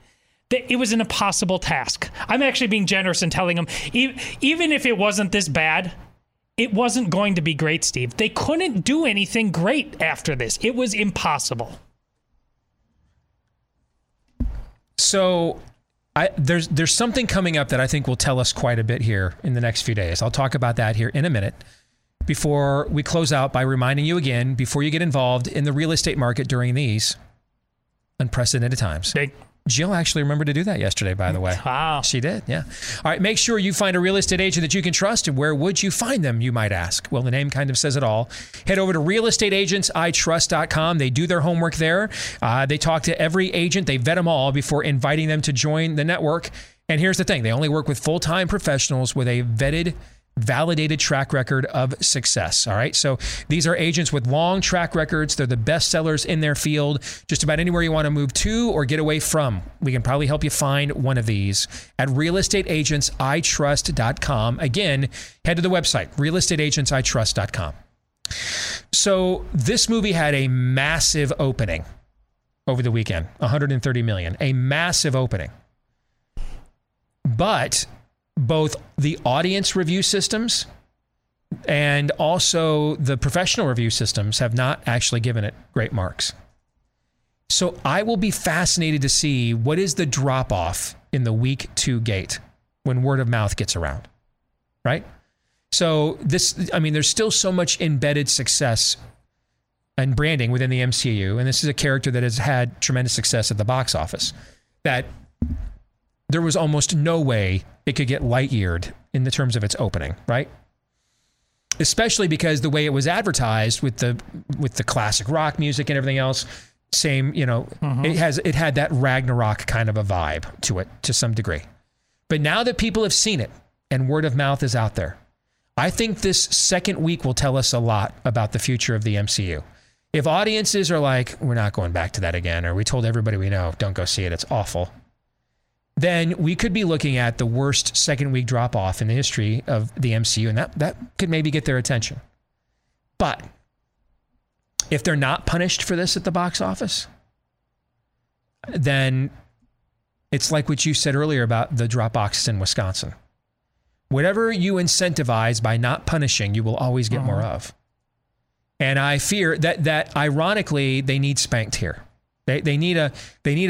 It was an impossible task. I'm actually being generous in telling them, even if it wasn't this bad, it wasn't going to be great, Steve. They couldn't do anything great after this. It was impossible. So there's something coming up that I think will tell us quite a bit here in the next few days. I'll talk about that here in a minute. Before we close out by reminding you again, before you get involved in the real estate market during these unprecedented times. Jill actually remembered to do that yesterday, by the way. Wow. She did, yeah. All right, make sure you find a real estate agent that you can trust. And where would you find them, you might ask? Well, the name kind of says it all. Head over to realestateagentsitrust.com. They do their homework there. They talk to every agent. They vet them all before inviting them to join the network. And here's the thing. They only work with full-time professionals with a vetted, validated track record of success. All right. So these are agents with long track records. They're the best sellers in their field. Just about anywhere you want to move to or get away from, we can probably help you find one of these at realestateagentsitrust.com. Again, head to the website, realestateagentsitrust.com. So this movie had a massive opening over the weekend, 130 million, a massive opening. But both the audience review systems and also the professional review systems have not actually given it great marks. So I will be fascinated to see what is the drop-off in the week 2 gate when word of mouth gets around, right? So there's still so much embedded success and branding within the MCU, and this is a character that has had tremendous success at the box office, that there was almost no way it could get light-yeared in the terms of its opening, right? Especially because the way it was advertised with the classic rock music and everything else, it had that Ragnarok kind of a vibe to it to some degree. But now that people have seen it and word of mouth is out there, I think this second week will tell us a lot about the future of the MCU. If audiences are like, we're not going back to that again, or we told everybody we know, don't go see it, it's awful, then we could be looking at the worst second week drop off in the history of the MCU, and that could maybe get their attention. But if they're not punished for this at the box office, then it's like what you said earlier about the drop boxes in Wisconsin. Whatever you incentivize by not punishing, you will always get more of. And I fear that ironically, they need spanked here. They need a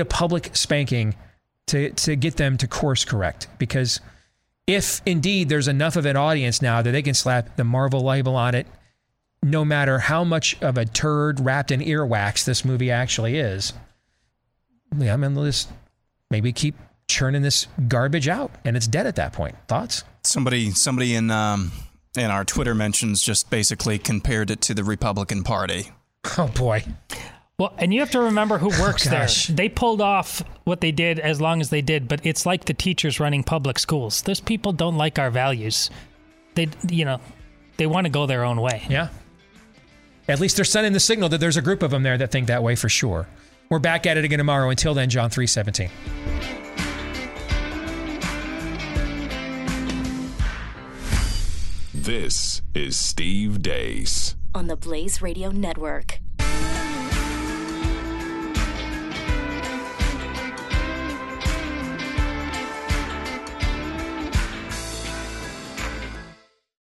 public spanking to get them to course correct, because if indeed there's enough of an audience now that they can slap the Marvel label on it, no matter how much of a turd wrapped in earwax this movie actually is, maybe keep churning this garbage out, and it's dead at that point. Thoughts? Somebody in our Twitter mentions just basically compared it to the Republican Party. Oh, boy. Well, and you have to remember who works there. They pulled off what they did as long as they did, but it's like the teachers running public schools. Those people don't like our values. They want to go their own way. Yeah. At least they're sending the signal that there's a group of them there that think that way for sure. We're back at it again tomorrow. Until then, John 3:17. This is Steve Deace on the Blaze Radio Network.